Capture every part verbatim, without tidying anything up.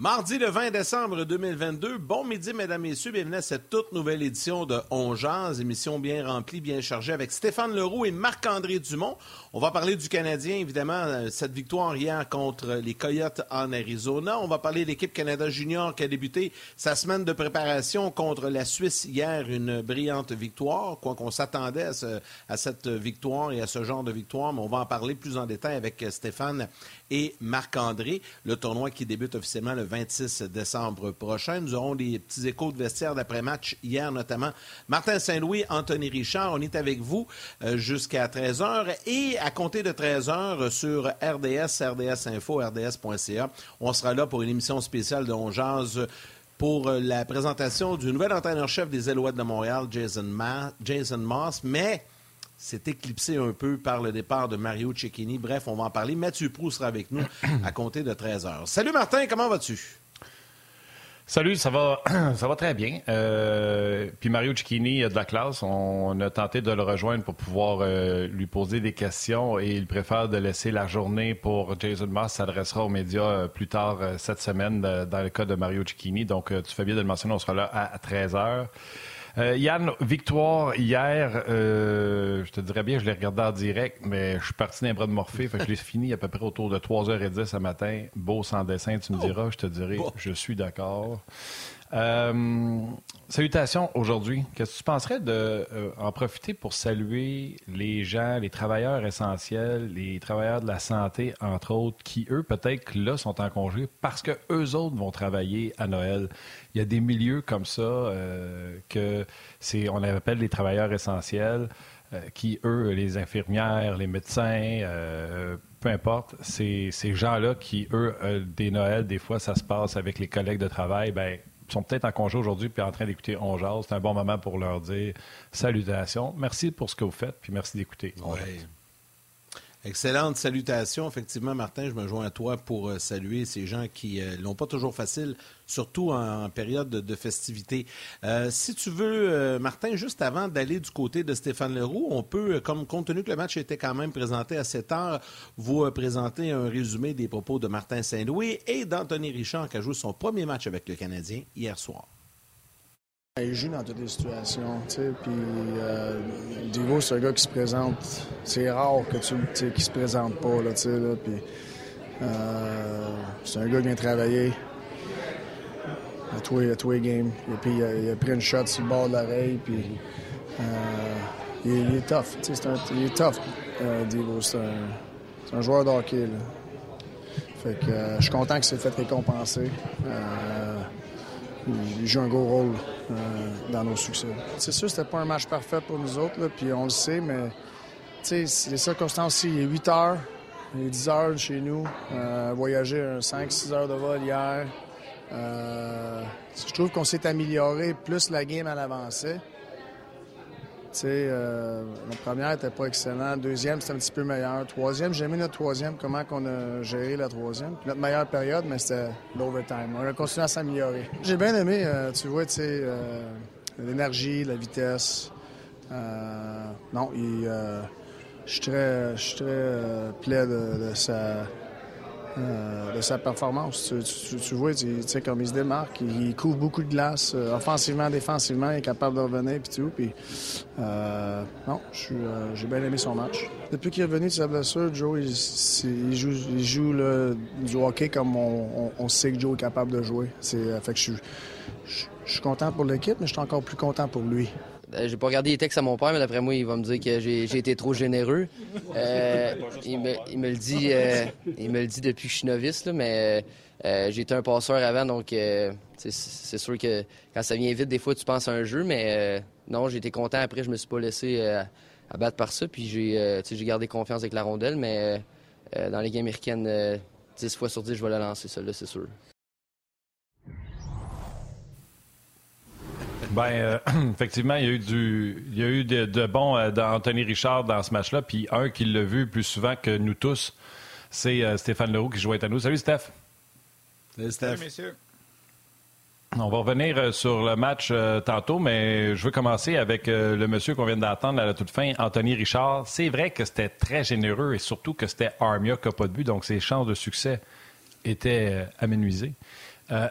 Mardi le vingt décembre deux mille vingt-deux, bon midi mesdames, messieurs, bienvenue à cette toute nouvelle édition de On Jase, émission bien remplie, bien chargée avec Stéphane Leroux et Marc-André Dumont. On va parler du Canadien, évidemment, cette victoire hier contre les Coyotes en Arizona. On va parler de l'équipe Canada Junior qui a débuté sa semaine de préparation contre la Suisse hier, une brillante victoire, quoi qu'on s'attendait à, ce, à cette victoire et à ce genre de victoire, mais on va en parler plus en détail avec Stéphane et Marc-André. Le tournoi qui débute officiellement le vingt-six décembre prochain. Nous aurons des petits échos de vestiaire d'après-match hier, notamment Martin Saint-Louis, Anthony Richard. On est avec vous jusqu'à treize heures et à compter de treize heures sur R D S, R D S Info, R D S point C A. On sera là pour une émission spéciale de On Jase pour la présentation du nouvel entraîneur-chef des Alouettes de Montréal, Jason, Ma- Jason Moss, mais... c'est éclipsé un peu par le départ de Mario Cecchini. Bref, on va en parler. Mathieu Proulx sera avec nous à compter de treize heures. Salut Martin, comment vas-tu? Salut, ça va, ça va très bien. Euh, puis Mario Cecchini a de la classe. On a tenté de le rejoindre pour pouvoir euh, lui poser des questions et il préfère de laisser la journée pour Jason Moss. S'adressera aux médias euh, plus tard euh, cette semaine euh, dans le cas de Mario Cecchini. Donc, euh, tu fais bien de le mentionner, on sera là à, à treize heures. Euh, Yann, victoire hier, euh, je te dirais bien, je l'ai regardé en direct, mais je suis parti d'un bras de Morphée, fait que je l'ai fini à peu près autour de trois heures dix ce matin, beau sans dessin, tu me diras, je te dirai, je suis d'accord. Euh, salutations aujourd'hui, qu'est-ce que tu penserais de euh, en profiter pour saluer les gens, les travailleurs essentiels, les travailleurs de la santé, entre autres, qui eux, peut-être que là, sont en congé parce que eux autres vont travailler à Noël. Il y a des milieux comme ça euh, que c'est, on appelle les travailleurs essentiels, euh, qui eux, les infirmières, les médecins, euh, peu importe, c'est, ces gens-là qui eux, euh, des Noëls, des fois, ça se passe avec les collègues de travail, ben sont peut-être en congé aujourd'hui puis en train d'écouter On Jase. C'est un bon moment pour leur dire salutations. Merci pour ce que vous faites puis merci d'écouter. Oui. Excellente salutation. Effectivement, Martin, je me joins à toi pour euh, saluer ces gens qui euh, l'ont pas toujours facile, surtout en, en période de, de festivité. Euh, si tu veux, euh, Martin, juste avant d'aller du côté de Stéphane Leroux, on peut, comme compte tenu que le match était quand même présenté à sept heures, vous euh, présenter un résumé des propos de Martin Saint-Louis et d'Anthony Richard qui a joué son premier match avec le Canadien hier soir. Il joue dans toutes les situations, tu sais, puis euh, Divo, c'est un gars qui se présente, c'est rare que tu, tu sais, qu'il se présente pas, là, tu sais, là, puis euh, c'est un gars qui vient travailler à tous les, à tous les games, et puis il a, il a pris une shot sur le bord de l'oreille, puis euh, il, il est tough, tu sais, c'est un, il est tough, euh, Divo, c'est un, c'est un joueur de hockey, là, fait que euh, je suis content qu'il s'est fait récompenser, euh, il joue un gros rôle euh, dans nos succès. C'est sûr que c'était pas un match parfait pour nous autres, là, puis on le sait, mais les circonstances aussi, il est huit heures, il est dix heures chez nous, euh, voyager cinq six heures de vol hier. Euh, je trouve qu'on s'est amélioré, plus la game à l'avancée. Euh, la première n'était pas excellente, deuxième c'était un petit peu meilleur, troisième, j'ai aimé notre troisième, comment qu'on a géré la troisième, notre meilleure période, mais c'était l'overtime, on a continué à s'améliorer. J'ai bien aimé, euh, tu vois, tu sais, euh, l'énergie, la vitesse, euh, non, euh, je suis très, j'suis très euh, plaid de, de sa... Euh, de sa performance. Tu, tu, tu vois, tu sais, comme il se démarque, il, il couvre beaucoup de glace, euh, offensivement, défensivement, il est capable de revenir, puis tout. Puis, euh, non, j'ai euh, j'ai bien aimé son match. Depuis qu'il est revenu de sa blessure, Joe, il, il joue, il joue là, du hockey comme on, on, on sait que Joe est capable de jouer. C'est, fait que je suis content pour l'équipe, mais je suis encore plus content pour lui. J'ai pas regardé les textes à mon père, mais d'après moi, il va me dire que j'ai, j'ai été trop généreux. Euh, il, me, il me le dit, euh, il me le dit depuis que je suis novice, là, mais euh, j'ai été un passeur avant, donc euh, c'est, c'est sûr que quand ça vient vite, des fois, tu penses à un jeu, mais euh, non, j'ai été content. Après, je me suis pas laissé euh, abattre par ça, puis j'ai, euh, j'ai gardé confiance avec la rondelle, mais euh, dans les games américaines, euh, dix fois sur dix, je vais la lancer, celle-là, c'est sûr. Bien, euh, effectivement, il y a eu, du, il y a eu de, de bons euh, d'Anthony Richard dans ce match-là, puis un qui l'a vu plus souvent que nous tous, c'est euh, Stéphane Leroux qui jouait à nous. Salut, Steph. Salut, Steph. Salut, messieurs. On va revenir sur le match euh, tantôt, mais je veux commencer avec euh, le monsieur qu'on vient d'attendre à la toute fin, Anthony Richard. C'est vrai que c'était très généreux et surtout que c'était Armia qui n'a pas de but, donc ses chances de succès étaient euh, amenuisées. Euh,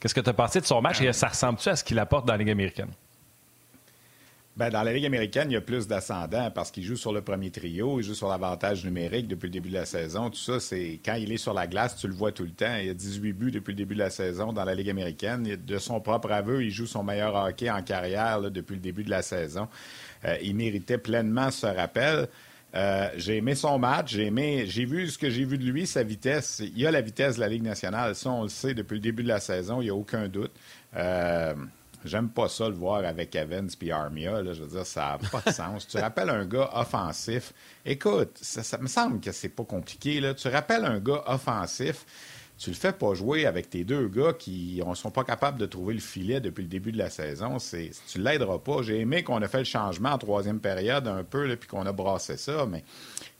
Qu'est-ce que tu as pensé de son match et ça ressemble-tu à ce qu'il apporte dans la Ligue américaine? Bien, dans la Ligue américaine, il y a plus d'ascendant parce qu'il joue sur le premier trio, il joue sur l'avantage numérique depuis le début de la saison. Tout ça, c'est quand il est sur la glace, tu le vois tout le temps. Il a dix-huit buts depuis le début de la saison dans la Ligue américaine. De son propre aveu, il joue son meilleur hockey en carrière là, depuis le début de la saison. Euh, il méritait pleinement ce rappel. Euh, j'ai aimé son match, j'ai aimé, j'ai vu ce que j'ai vu de lui, sa vitesse. Il a la vitesse de la Ligue nationale, ça on le sait depuis le début de la saison, il n'y a aucun doute. Euh, j'aime pas ça le voir avec Evans puis Armia, là, je veux dire, ça n'a pas de sens. Tu rappelles un gars offensif, écoute, ça, ça me semble que c'est pas compliqué, là. Tu rappelles un gars offensif, tu le fais pas jouer avec tes deux gars qui ne sont pas capables de trouver le filet depuis le début de la saison. C'est, tu l'aideras pas. J'ai aimé qu'on a fait le changement en troisième période un peu, là, puis qu'on a brassé ça. Mais, tu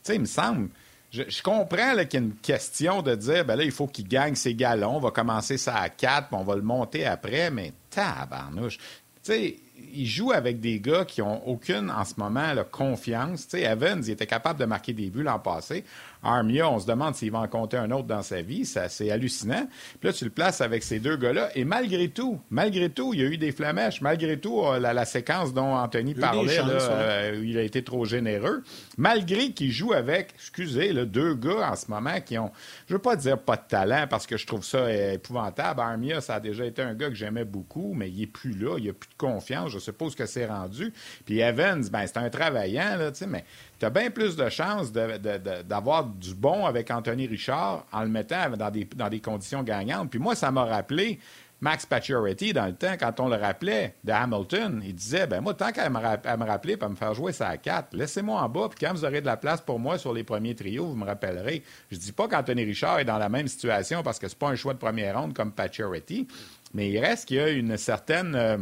sais, il me semble... Je, je comprends là, qu'il y a une question de dire, ben là, il faut qu'il gagne ses galons. On va commencer ça à quatre, puis on va le monter après. Mais tabarnouche! Tu sais... Il joue avec des gars qui n'ont aucune, en ce moment, là, confiance. Tu sais, Evans, il était capable de marquer des buts l'an passé. Armia, on se demande s'il va en compter un autre dans sa vie. Ça, c'est hallucinant. Puis là, tu le places avec ces deux gars-là. Et malgré tout, malgré tout, il y a eu des flamèches. Malgré tout, la, la séquence dont Anthony il parlait, chances, là, euh, il a été trop généreux. Malgré qu'il joue avec, excusez, là, deux gars en ce moment qui ont, je ne veux pas dire pas de talent parce que je trouve ça épouvantable. Armia, ça a déjà été un gars que j'aimais beaucoup, mais il n'est plus là. Il n'a plus de confiance. Je suppose que c'est rendu. Puis Evans, ben, c'est un travaillant, là, tu sais, mais tu as bien plus de chances de, de, de, d'avoir du bon avec Anthony Richard en le mettant dans des, dans des conditions gagnantes. Puis moi, ça m'a rappelé Max Pacioretty dans le temps, quand on le rappelait de Hamilton. Il disait, ben moi, tant qu'à me, ra- à me rappeler pour me faire jouer ça à quatre, laissez-moi en bas, puis quand vous aurez de la place pour moi sur les premiers trios, vous me rappellerez. Je dis pas qu'Anthony Richard est dans la même situation parce que c'est pas un choix de première ronde comme Pacioretty, mais il reste qu'il y a une certaine... Euh,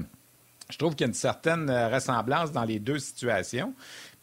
Je trouve qu'il y a une certaine ressemblance dans les deux situations.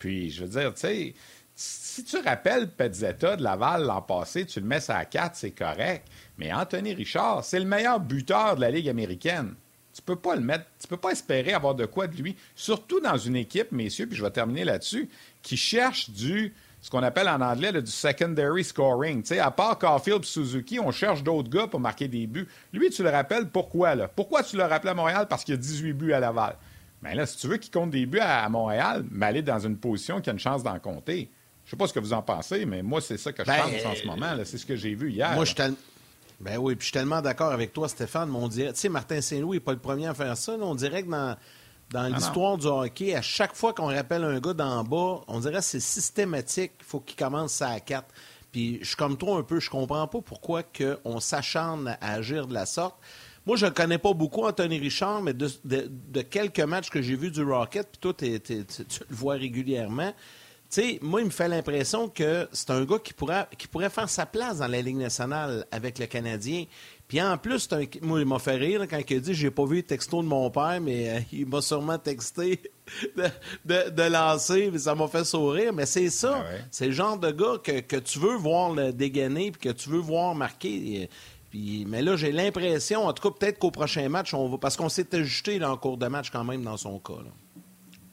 Puis, je veux dire, tu sais, si tu rappelles Pezzetta de Laval l'an passé, tu le mets ça à quatre, c'est correct. Mais Anthony Richard, c'est le meilleur buteur de la Ligue américaine. Tu peux pas le mettre, tu peux pas espérer avoir de quoi de lui. Surtout dans une équipe, messieurs, puis je vais terminer là-dessus, qui cherche du... ce qu'on appelle en anglais là, du secondary scoring. T'sais, à part Caufield et Suzuki, on cherche d'autres gars pour marquer des buts. Lui, tu le rappelles, pourquoi? Là? Pourquoi tu le rappelles à Montréal? Parce qu'il y a dix-huit buts à Laval. Mais là, si tu veux qu'il compte des buts à Montréal, mais aller dans une position qui a une chance d'en compter. Je ne sais pas ce que vous en pensez, mais moi, c'est ça que je ben, pense euh, en ce moment. Là. C'est ce que j'ai vu hier. Moi, je te... Ben oui, puis je suis tellement d'accord avec toi, Stéphane. Mais on dirait... Tu sais, Martin Saint-Louis n'est pas le premier à faire ça. Là. On dirait que dans... Dans non, l'histoire non. du hockey, à chaque fois qu'on rappelle un gars d'en bas, on dirait que c'est systématique. Il faut qu'il commence ça à quatre. Puis je suis comme toi un peu. Je comprends pas pourquoi on s'acharne à agir de la sorte. Moi, je ne connais pas beaucoup Anthony Richard, mais de, de, de quelques matchs que j'ai vus du Rocket, puis toi, t'es, t'es, t'es, tu le vois régulièrement. Tu sais, moi, il me fait l'impression que c'est un gars qui pourrait, qui pourrait faire sa place dans la Ligue nationale avec le Canadien. Puis en plus, c'est un... moi, il m'a fait rire quand il a dit « J'ai pas vu le texto de mon père, mais euh, il m'a sûrement texté de, de, de lancer. » Puis ça m'a fait sourire. Mais c'est ça. Ah ouais. C'est le genre de gars que, que tu veux voir le dégainer puis que tu veux voir marquer. Puis, mais là, j'ai l'impression, en tout cas, peut-être qu'au prochain match, on va parce qu'on s'est ajusté là, en cours de match quand même dans son cas. Là.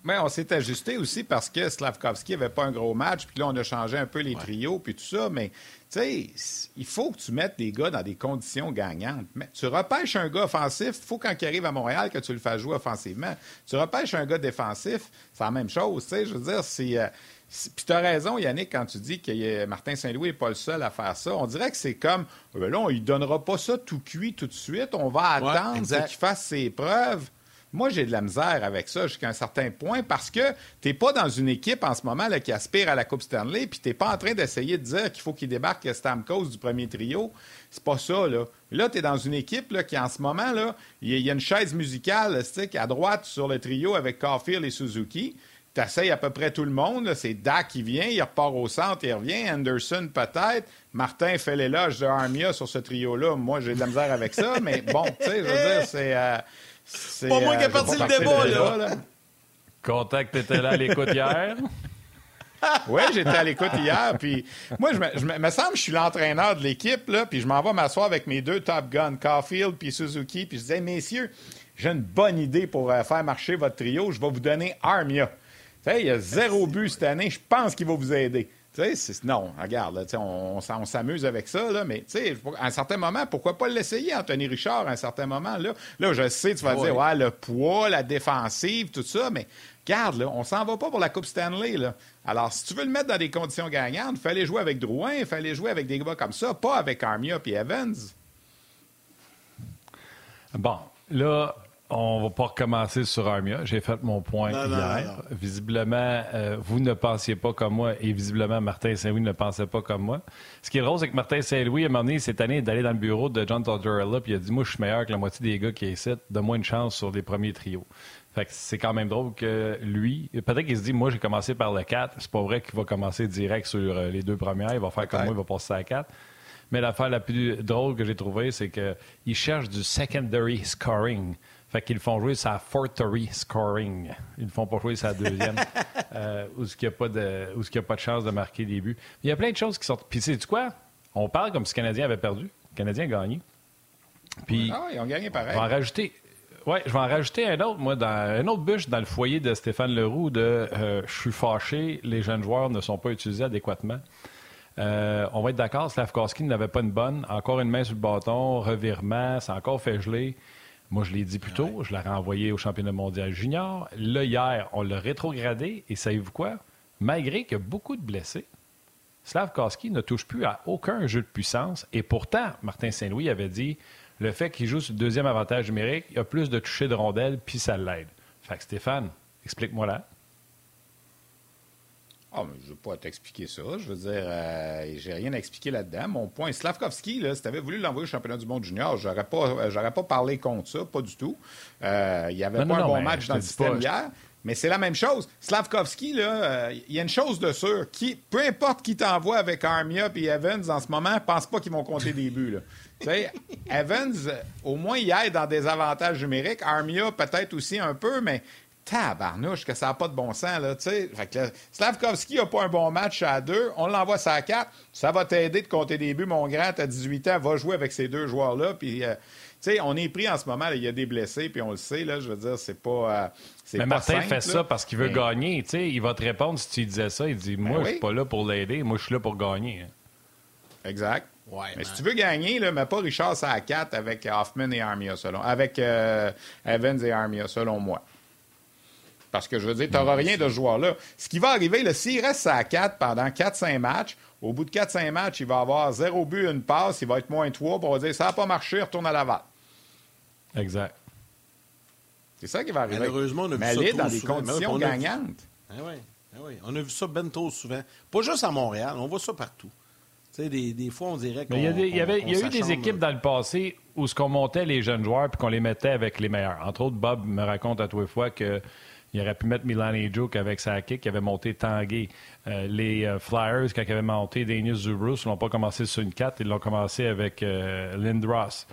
Mais on s'est ajusté aussi parce que Slafkovský n'avait pas un gros match, puis là, on a changé un peu les ouais. trios, puis tout ça, mais tu sais, il faut que tu mettes des gars dans des conditions gagnantes. Mais tu repêches un gars offensif, il faut quand il arrive à Montréal que tu le fasses jouer offensivement. Tu repêches un gars défensif, c'est la même chose, tu sais, je veux dire, c'est... Euh... Puis t'as raison, Yannick, quand tu dis que Martin Saint-Louis n'est pas le seul à faire ça. On dirait que c'est comme, ben là, on lui donnera pas ça tout cuit tout de suite, on va ouais, attendre exact. Qu'il fasse ses preuves. Moi, j'ai de la misère avec ça jusqu'à un certain point parce que t'es pas dans une équipe en ce moment là, qui aspire à la Coupe Stanley puis t'es pas en train d'essayer de dire qu'il faut qu'il débarque Stamkos du premier trio. C'est pas ça, là. Là, t'es dans une équipe là, qui, en ce moment, là, il y, y a une chaise musicale stick, à droite sur le trio avec Caufield et Suzuki. T'essayes à peu près tout le monde. Là. C'est Dak qui vient, il repart au centre, il revient. Anderson, peut-être. Martin fait l'éloge de Armia sur ce trio-là. Moi, j'ai de la misère avec ça, mais bon, tu sais, je veux dire, c'est... Euh, C'est pas moi euh, qui ai parti le débat, là. là. Contact, t'étais là à l'écoute hier. Oui, j'étais à l'écoute hier. Puis moi, je me, je me, me semble que je suis l'entraîneur de l'équipe, là, puis je m'en vais m'asseoir avec mes deux top guns, Caufield puis Suzuki. Puis je disais, messieurs, j'ai une bonne idée pour euh, faire marcher votre trio. Je vais vous donner Armia. Tu sais, il y a zéro but cette année. Je pense qu'il va vous aider. C'est, non, regarde, là, on, on s'amuse avec ça, là, mais à un certain moment, pourquoi pas l'essayer, Anthony Richard, à un certain moment? Là, là je sais, tu vas ouais. dire, ouais, le poids, la défensive, tout ça, mais regarde, là, on s'en va pas pour la Coupe Stanley. Là. Alors, si tu veux le mettre dans des conditions gagnantes, il fallait jouer avec Drouin, il fallait jouer avec des gars comme ça, pas avec Armia et Evans. Bon, là... On va pas recommencer sur Armia. J'ai fait mon point non, hier. Non, non. Visiblement, euh, vous ne pensiez pas comme moi et visiblement, Martin Saint-Louis ne pensait pas comme moi. Ce qui est drôle, c'est que Martin Saint-Louis, à un moment donné, cette année, est allé dans le bureau de John Tortorella puis il a dit « Moi, je suis meilleur que la moitié des gars qui est ici. Donne-moi une chance sur les premiers trios. » Fait que c'est quand même drôle que lui... Peut-être qu'il se dit « Moi, j'ai commencé par le quatre. » C'est pas vrai qu'il va commencer direct sur les deux premières. Il va faire comme ouais. moi, il va passer à quatre. Mais l'affaire la plus drôle que j'ai trouvée, c'est qu'il cherche du « secondary scoring ». Fait qu'ils font jouer sa fourth-three scoring. Ils ne font pas jouer sa deuxième, euh, où il n'y a, a pas de chance de marquer des buts. Il y a plein de choses qui sortent. Puis, sais-tu quoi? On parle comme si le Canadien avait perdu. Le Canadien a gagné. Puis, ah, ils ont gagné pareil. Je vais en rajouter, ouais, je vais en rajouter un autre, moi, dans, une autre bûche dans le foyer de Stéphane Leroux de euh, « Je suis fâché, les jeunes joueurs ne sont pas utilisés adéquatement ». Euh, on va être d'accord, Slafkovský n'avait pas une bonne. Encore une main sur le bâton, revirement, ça a encore fait geler. Moi, je l'ai dit plus tôt, je l'ai renvoyé au championnat mondial junior. Là, hier, on l'a rétrogradé. Et savez-vous quoi? Malgré qu'il y a beaucoup de blessés, Slafkovský ne touche plus à aucun jeu de puissance. Et pourtant, Martin Saint-Louis avait dit le fait qu'il joue sur le deuxième avantage numérique, il a plus de touchés de rondelles, puis ça l'aide. Fait que Stéphane, explique-moi là. Ah, oh, mais je ne veux pas t'expliquer ça. Je veux dire, euh, j'ai rien à expliquer là-dedans. Mon point, Slafkovský, là, si tu avais voulu l'envoyer au championnat du monde junior, je n'aurais pas, j'aurais pas parlé contre ça, pas du tout. Euh, il n'y avait non, pas non, un non, bon match dans le système pas, hier, je... mais c'est la même chose. Slafkovský, là, il euh, y a une chose de sûre. Qui, peu importe qui t'envoie avec Armia et Evans en ce moment, ne pense pas qu'ils vont compter des buts, là. Tu sais, Evans, au moins, il aide dans des avantages numériques. Armia, peut-être aussi un peu, mais... Tabarnouche, que ça n'a pas de bon sens, là, tu sais. Fait que Slafkovský n'a pas un bon match à deux, on l'envoie ça à quatre, ça va t'aider de compter des buts, mon grand, t'as dix-huit ans, va jouer avec ces deux joueurs-là, puis, euh, tu sais, on est pris en ce moment, il y a des blessés, puis on le sait, là, je veux dire, c'est pas... Euh, c'est mais pas Martin simple, fait là. Ça parce qu'il veut mais... gagner, tu sais, il va te répondre si tu disais ça, il dit, moi, ben oui. je suis pas là pour l'aider, moi, je suis là pour gagner. Exact. Ouais, mais man. Si tu veux gagner, là, mais pas Richard, ça à quatre avec Hoffman et Armia, selon... Avec euh, Evans et Armia, selon moi. Parce que, je veux dire, tu n'auras rien de ce joueur-là. Ce qui va arriver, là, s'il reste à quatre pendant quatre à cinq matchs, au bout de quatre à cinq matchs, il va avoir zéro but, une passe, il va être moins trois, pour dire, ça n'a pas marché, retourne à Laval. Exact. C'est ça qui va arriver. Malheureusement, on a vu mais ça trop dans des conditions on gagnantes. A vu... ah oui, ah oui. On a vu ça ben trop souvent. Pas juste à Montréal, on voit ça partout. Tu sais, des, des fois, on dirait qu'on... Il y a, des, on, y avait, y a eu des équipes dans le passé où ce qu'on montait les jeunes joueurs puis qu'on les mettait avec les meilleurs. Entre autres, Bob me raconte à tous les fois que... Il aurait pu mettre Milan et Joe avec sa kick, qui avait monté Tanguay. Euh, les euh, Flyers, quand ils avaient monté Daniel Zubrus, ils n'ont pas commencé sur une quatre, ils l'ont commencé avec euh, Lindros.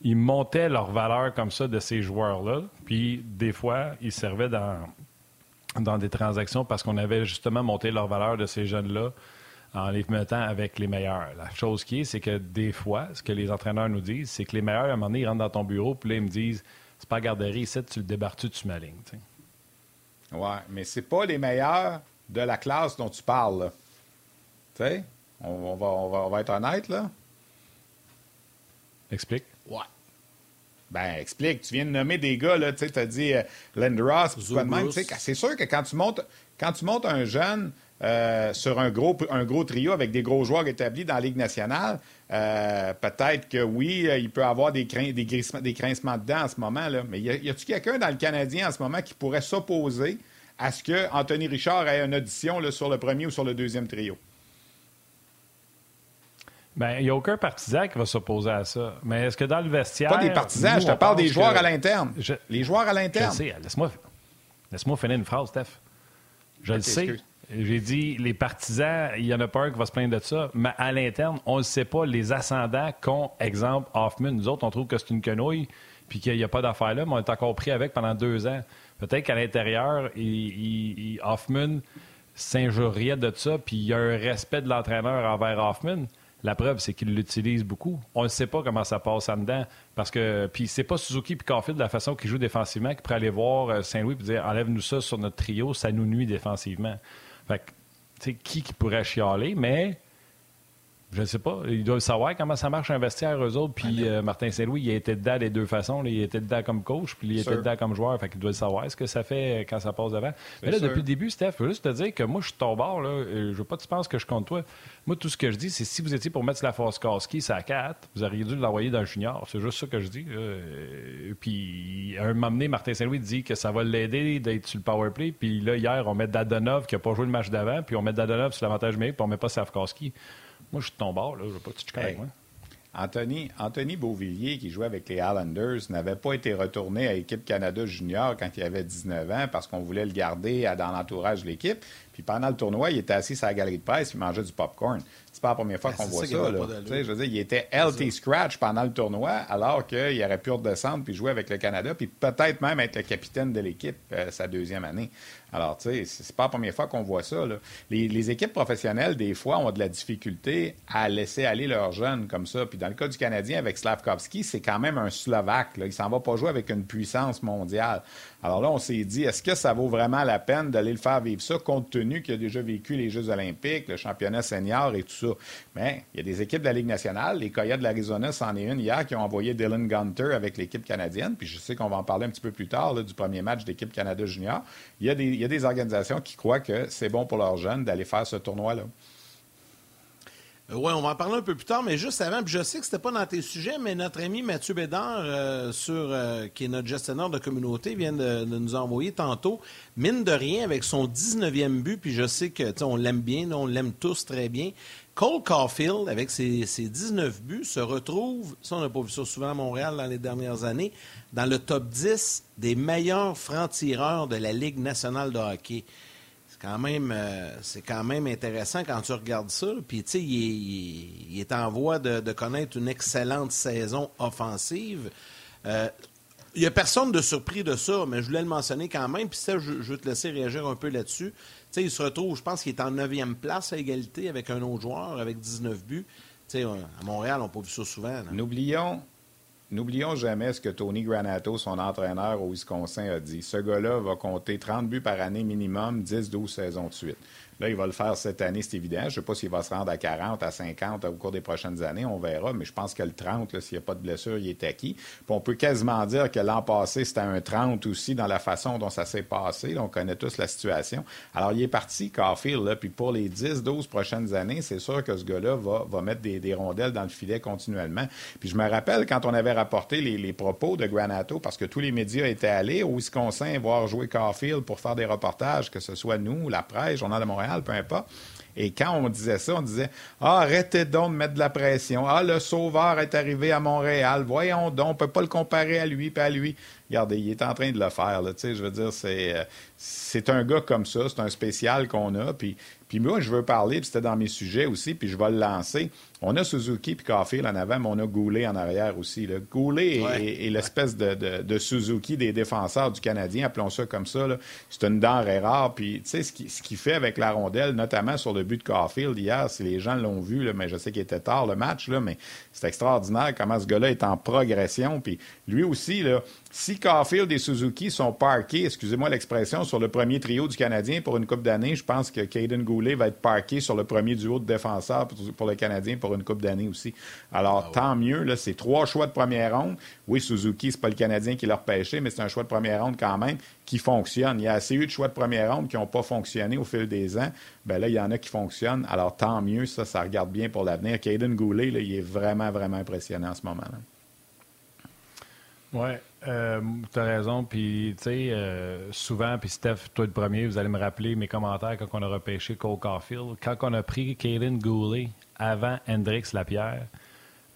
Ils montaient leur valeur comme ça de ces joueurs-là, puis des fois, ils servaient dans, dans des transactions parce qu'on avait justement monté leur valeur de ces jeunes-là en les mettant avec les meilleurs. La chose qui est, c'est que des fois, ce que les entraîneurs nous disent, c'est que les meilleurs, à un moment donné, ils rentrent dans ton bureau, puis là, ils me disent « C'est pas garderie, ici, tu le débarques-tu, tu m'alignes. » Ouais, mais c'est pas les meilleurs de la classe dont tu parles. Tu sais, on, on, va, on, va, on va être honnête, là. Explique. Ouais. Ben, explique. Tu viens de nommer des gars, là, tu sais, t'as dit euh, Lindros, ou quoi de même. C'est sûr que quand tu montes, quand tu montes un jeune euh, sur un gros, un gros trio avec des gros joueurs établis dans la Ligue nationale, euh, peut-être que oui, il peut avoir des, crin- des, grissements, des grincements de dents en ce moment, là. Mais y a, y a-tu quelqu'un dans le Canadien en ce moment qui pourrait s'opposer à ce que Anthony Richard ait une audition là, sur le premier ou sur le deuxième trio? Bien, il n'y a aucun partisan qui va s'opposer à ça. Mais est-ce que dans le vestiaire... Pas des partisans, nous, je te parle des joueurs que... à l'interne. Je... Les joueurs à l'interne. Je sais, laisse-moi... laisse-moi finir une phrase, Steph. Je okay, le sais. Excuse. J'ai dit, les partisans, il n'y en a pas un qui va se plaindre de ça, mais à l'interne, on ne sait pas les ascendants qu'ont, exemple, Hoffman. Nous autres, on trouve que c'est une quenouille puis qu'il n'y a pas d'affaire là, mais on est encore pris avec pendant deux ans. Peut-être qu'à l'intérieur, il, il, il, Hoffman s'injuriait de ça puis il y a un respect de l'entraîneur envers Hoffman. La preuve, c'est qu'il l'utilise beaucoup. On ne sait pas comment ça passe en dedans. Parce que, puis c'est pas Suzuki et Caufield de la façon qu'ils jouent défensivement qui pourrait aller voir Saint-Louis et dire enlève-nous ça sur notre trio, ça nous nuit défensivement. Fait que qui, qui pourrait chialer, mais je ne sais pas. Ils doivent savoir comment ça marche un vestiaire, eux autres. Puis euh, Martin Saint-Louis, il était dedans des deux façons. Là, il était dedans comme coach, puis il était sûr. dedans comme joueur. Fait qu'il doit savoir ce que ça fait quand ça passe devant. Mais là, sûr. depuis le début, Steph, je veux juste te dire que moi, je suis de ton bord. Là, je ne veux pas que tu penses que je compte toi. Moi, tout ce que je dis, c'est si vous étiez pour mettre Slafkovský, c'est à quatre, vous auriez dû l'envoyer dans le junior. C'est juste ça que je dis. Euh, puis, à un moment donné, Martin Saint-Louis dit que ça va l'aider d'être sur le powerplay. Puis là, hier, on met Dadonov qui n'a pas joué le match d'avant, puis on met Dadonov sur l'avantage numérique, puis on ne met pas Slafkovský. Moi, je suis de ton bord, là. Je ne veux pas que tu te craignes, moi. Anthony, Anthony Beauvillier, qui jouait avec les Highlanders, n'avait pas été retourné à l'équipe Canada junior quand il avait dix-neuf ans parce qu'on voulait le garder à, dans l'entourage de l'équipe. Puis pendant le tournoi, il était assis à la galerie de presse et mangeait du popcorn. C'est pas la première fois ben, qu'on voit ça. ça là. Je veux dire, il était healthy scratch pendant le tournoi alors qu'il aurait pu redescendre puis jouer avec le Canada puis peut-être même être le capitaine de l'équipe euh, sa deuxième année. Alors, tu sais, c'est pas la première fois qu'on voit ça, là. Les, les équipes professionnelles, des fois, ont de la difficulté à laisser aller leurs jeunes comme ça. Puis dans le cas du Canadien, avec Slafkovský, c'est quand même un Slovaque, là. Il s'en va pas jouer avec une puissance mondiale. Alors là, on s'est dit, est-ce que ça vaut vraiment la peine d'aller le faire vivre ça, compte tenu qu'il a déjà vécu les Jeux olympiques, le championnat senior et tout ça? Mais il y a des équipes de la Ligue nationale. Les Coyotes de l'Arizona, c'en est une hier, qui ont envoyé Dylan Guenther avec l'équipe canadienne. Puis je sais qu'on va en parler un petit peu plus tard, là, du premier match d'équipe Canada junior. Il y a des Il y a des organisations qui croient que c'est bon pour leurs jeunes d'aller faire ce tournoi-là. Oui, on va en parler un peu plus tard, mais juste avant, puis je sais que c'était pas dans tes sujets, mais notre ami Mathieu Bédard, euh, sur, euh, qui est notre gestionnaire de communauté, vient de, de nous envoyer tantôt, mine de rien, avec son dix-neuvième but, puis je sais que, tu sais, on l'aime bien, on l'aime tous très bien. Cole Caufield, avec ses, ses dix-neuf buts, se retrouve, ça on n'a pas vu ça souvent à Montréal dans les dernières années, dans le top dix des meilleurs francs-tireurs de la Ligue nationale de hockey. C'est quand même, euh, c'est quand même intéressant quand tu regardes ça. Puis, tu sais, il, il, il est en voie de, de connaître une excellente saison offensive. Euh, Il n'y a personne de surpris de ça, mais je voulais le mentionner quand même. Puis ça, je, je vais te laisser réagir un peu là-dessus. Tu sais, il se retrouve, je pense qu'il est en neuvième place à égalité avec un autre joueur, avec dix-neuf buts. Tu sais, à Montréal, on n'a pas vu ça souvent. N'oublions, n'oublions jamais ce que Tony Granato, son entraîneur au Wisconsin, a dit. Ce gars-là va compter trente buts par année minimum, dix à douze saisons de suite. Là, il va le faire cette année, c'est évident. Je ne sais pas s'il va se rendre à quarante, à cinquante au cours des prochaines années. On verra, mais je pense que le trente, là, s'il n'y a pas de blessure, il est acquis. Puis on peut quasiment dire que l'an passé, c'était un trente aussi dans la façon dont ça s'est passé. Là, on connaît tous la situation. Alors, il est parti, Caufield, là. Puis pour les dix, douze prochaines années, c'est sûr que ce gars-là va, va mettre des, des rondelles dans le filet continuellement. Puis je me rappelle quand on avait rapporté les, les propos de Granato, parce que tous les médias étaient allés au Wisconsin voir jouer Caufield pour faire des reportages, que ce soit nous, la presse, Journal de Montréal, peu importe. Et quand on disait ça, on disait « Ah, arrêtez donc de mettre de la pression. Ah, le sauveur est arrivé à Montréal. Voyons donc, on ne peut pas le comparer à lui et à lui. » Regardez, il est en train de le faire, là, tu sais, je veux dire, c'est, euh, c'est un gars comme ça, c'est un spécial qu'on a. Puis, puis moi, je veux parler, puis c'était dans mes sujets aussi, puis je vais le lancer. On a Suzuki puis Caufield en avant, mais on a Guhle en arrière aussi, là. Guhle est, ouais. est, est l'espèce de, de, de Suzuki des défenseurs du Canadien, appelons ça comme ça, là. C'est une denrée rare. Puis, tu sais, ce, qui, ce qu'il fait avec la rondelle, notamment sur le but de Caufield hier, si les gens l'ont vu, là, mais je sais qu'il était tard le match, là, mais c'est extraordinaire comment ce gars-là est en progression. Puis lui aussi, là, si Caufield et Suzuki sont parqués, excusez-moi l'expression, sur le premier trio du Canadien pour une coupe d'année, je pense que Kaiden Guhle va être parqué sur le premier duo de défenseurs pour le Canadien pour une coupe d'année aussi. Alors, ah ouais. tant mieux, là, c'est trois choix de première ronde. Oui, Suzuki, c'est pas le Canadien qui l'a repêché, mais c'est un choix de première ronde quand même qui fonctionne. Il y a assez eu de choix de première ronde qui n'ont pas fonctionné au fil des ans. Bien là, il y en a qui fonctionnent. Alors, tant mieux, ça, ça regarde bien pour l'avenir. Kaiden Guhle, là, il est vraiment, vraiment impressionnant en ce moment-là. Oui, euh, tu as raison. Puis, tu sais, euh, souvent, puis Steph, toi le premier, vous allez me rappeler mes commentaires quand on a repêché Cole Caufield. Quand on a pris Kaiden Guhle avant Hendrix Lapierre,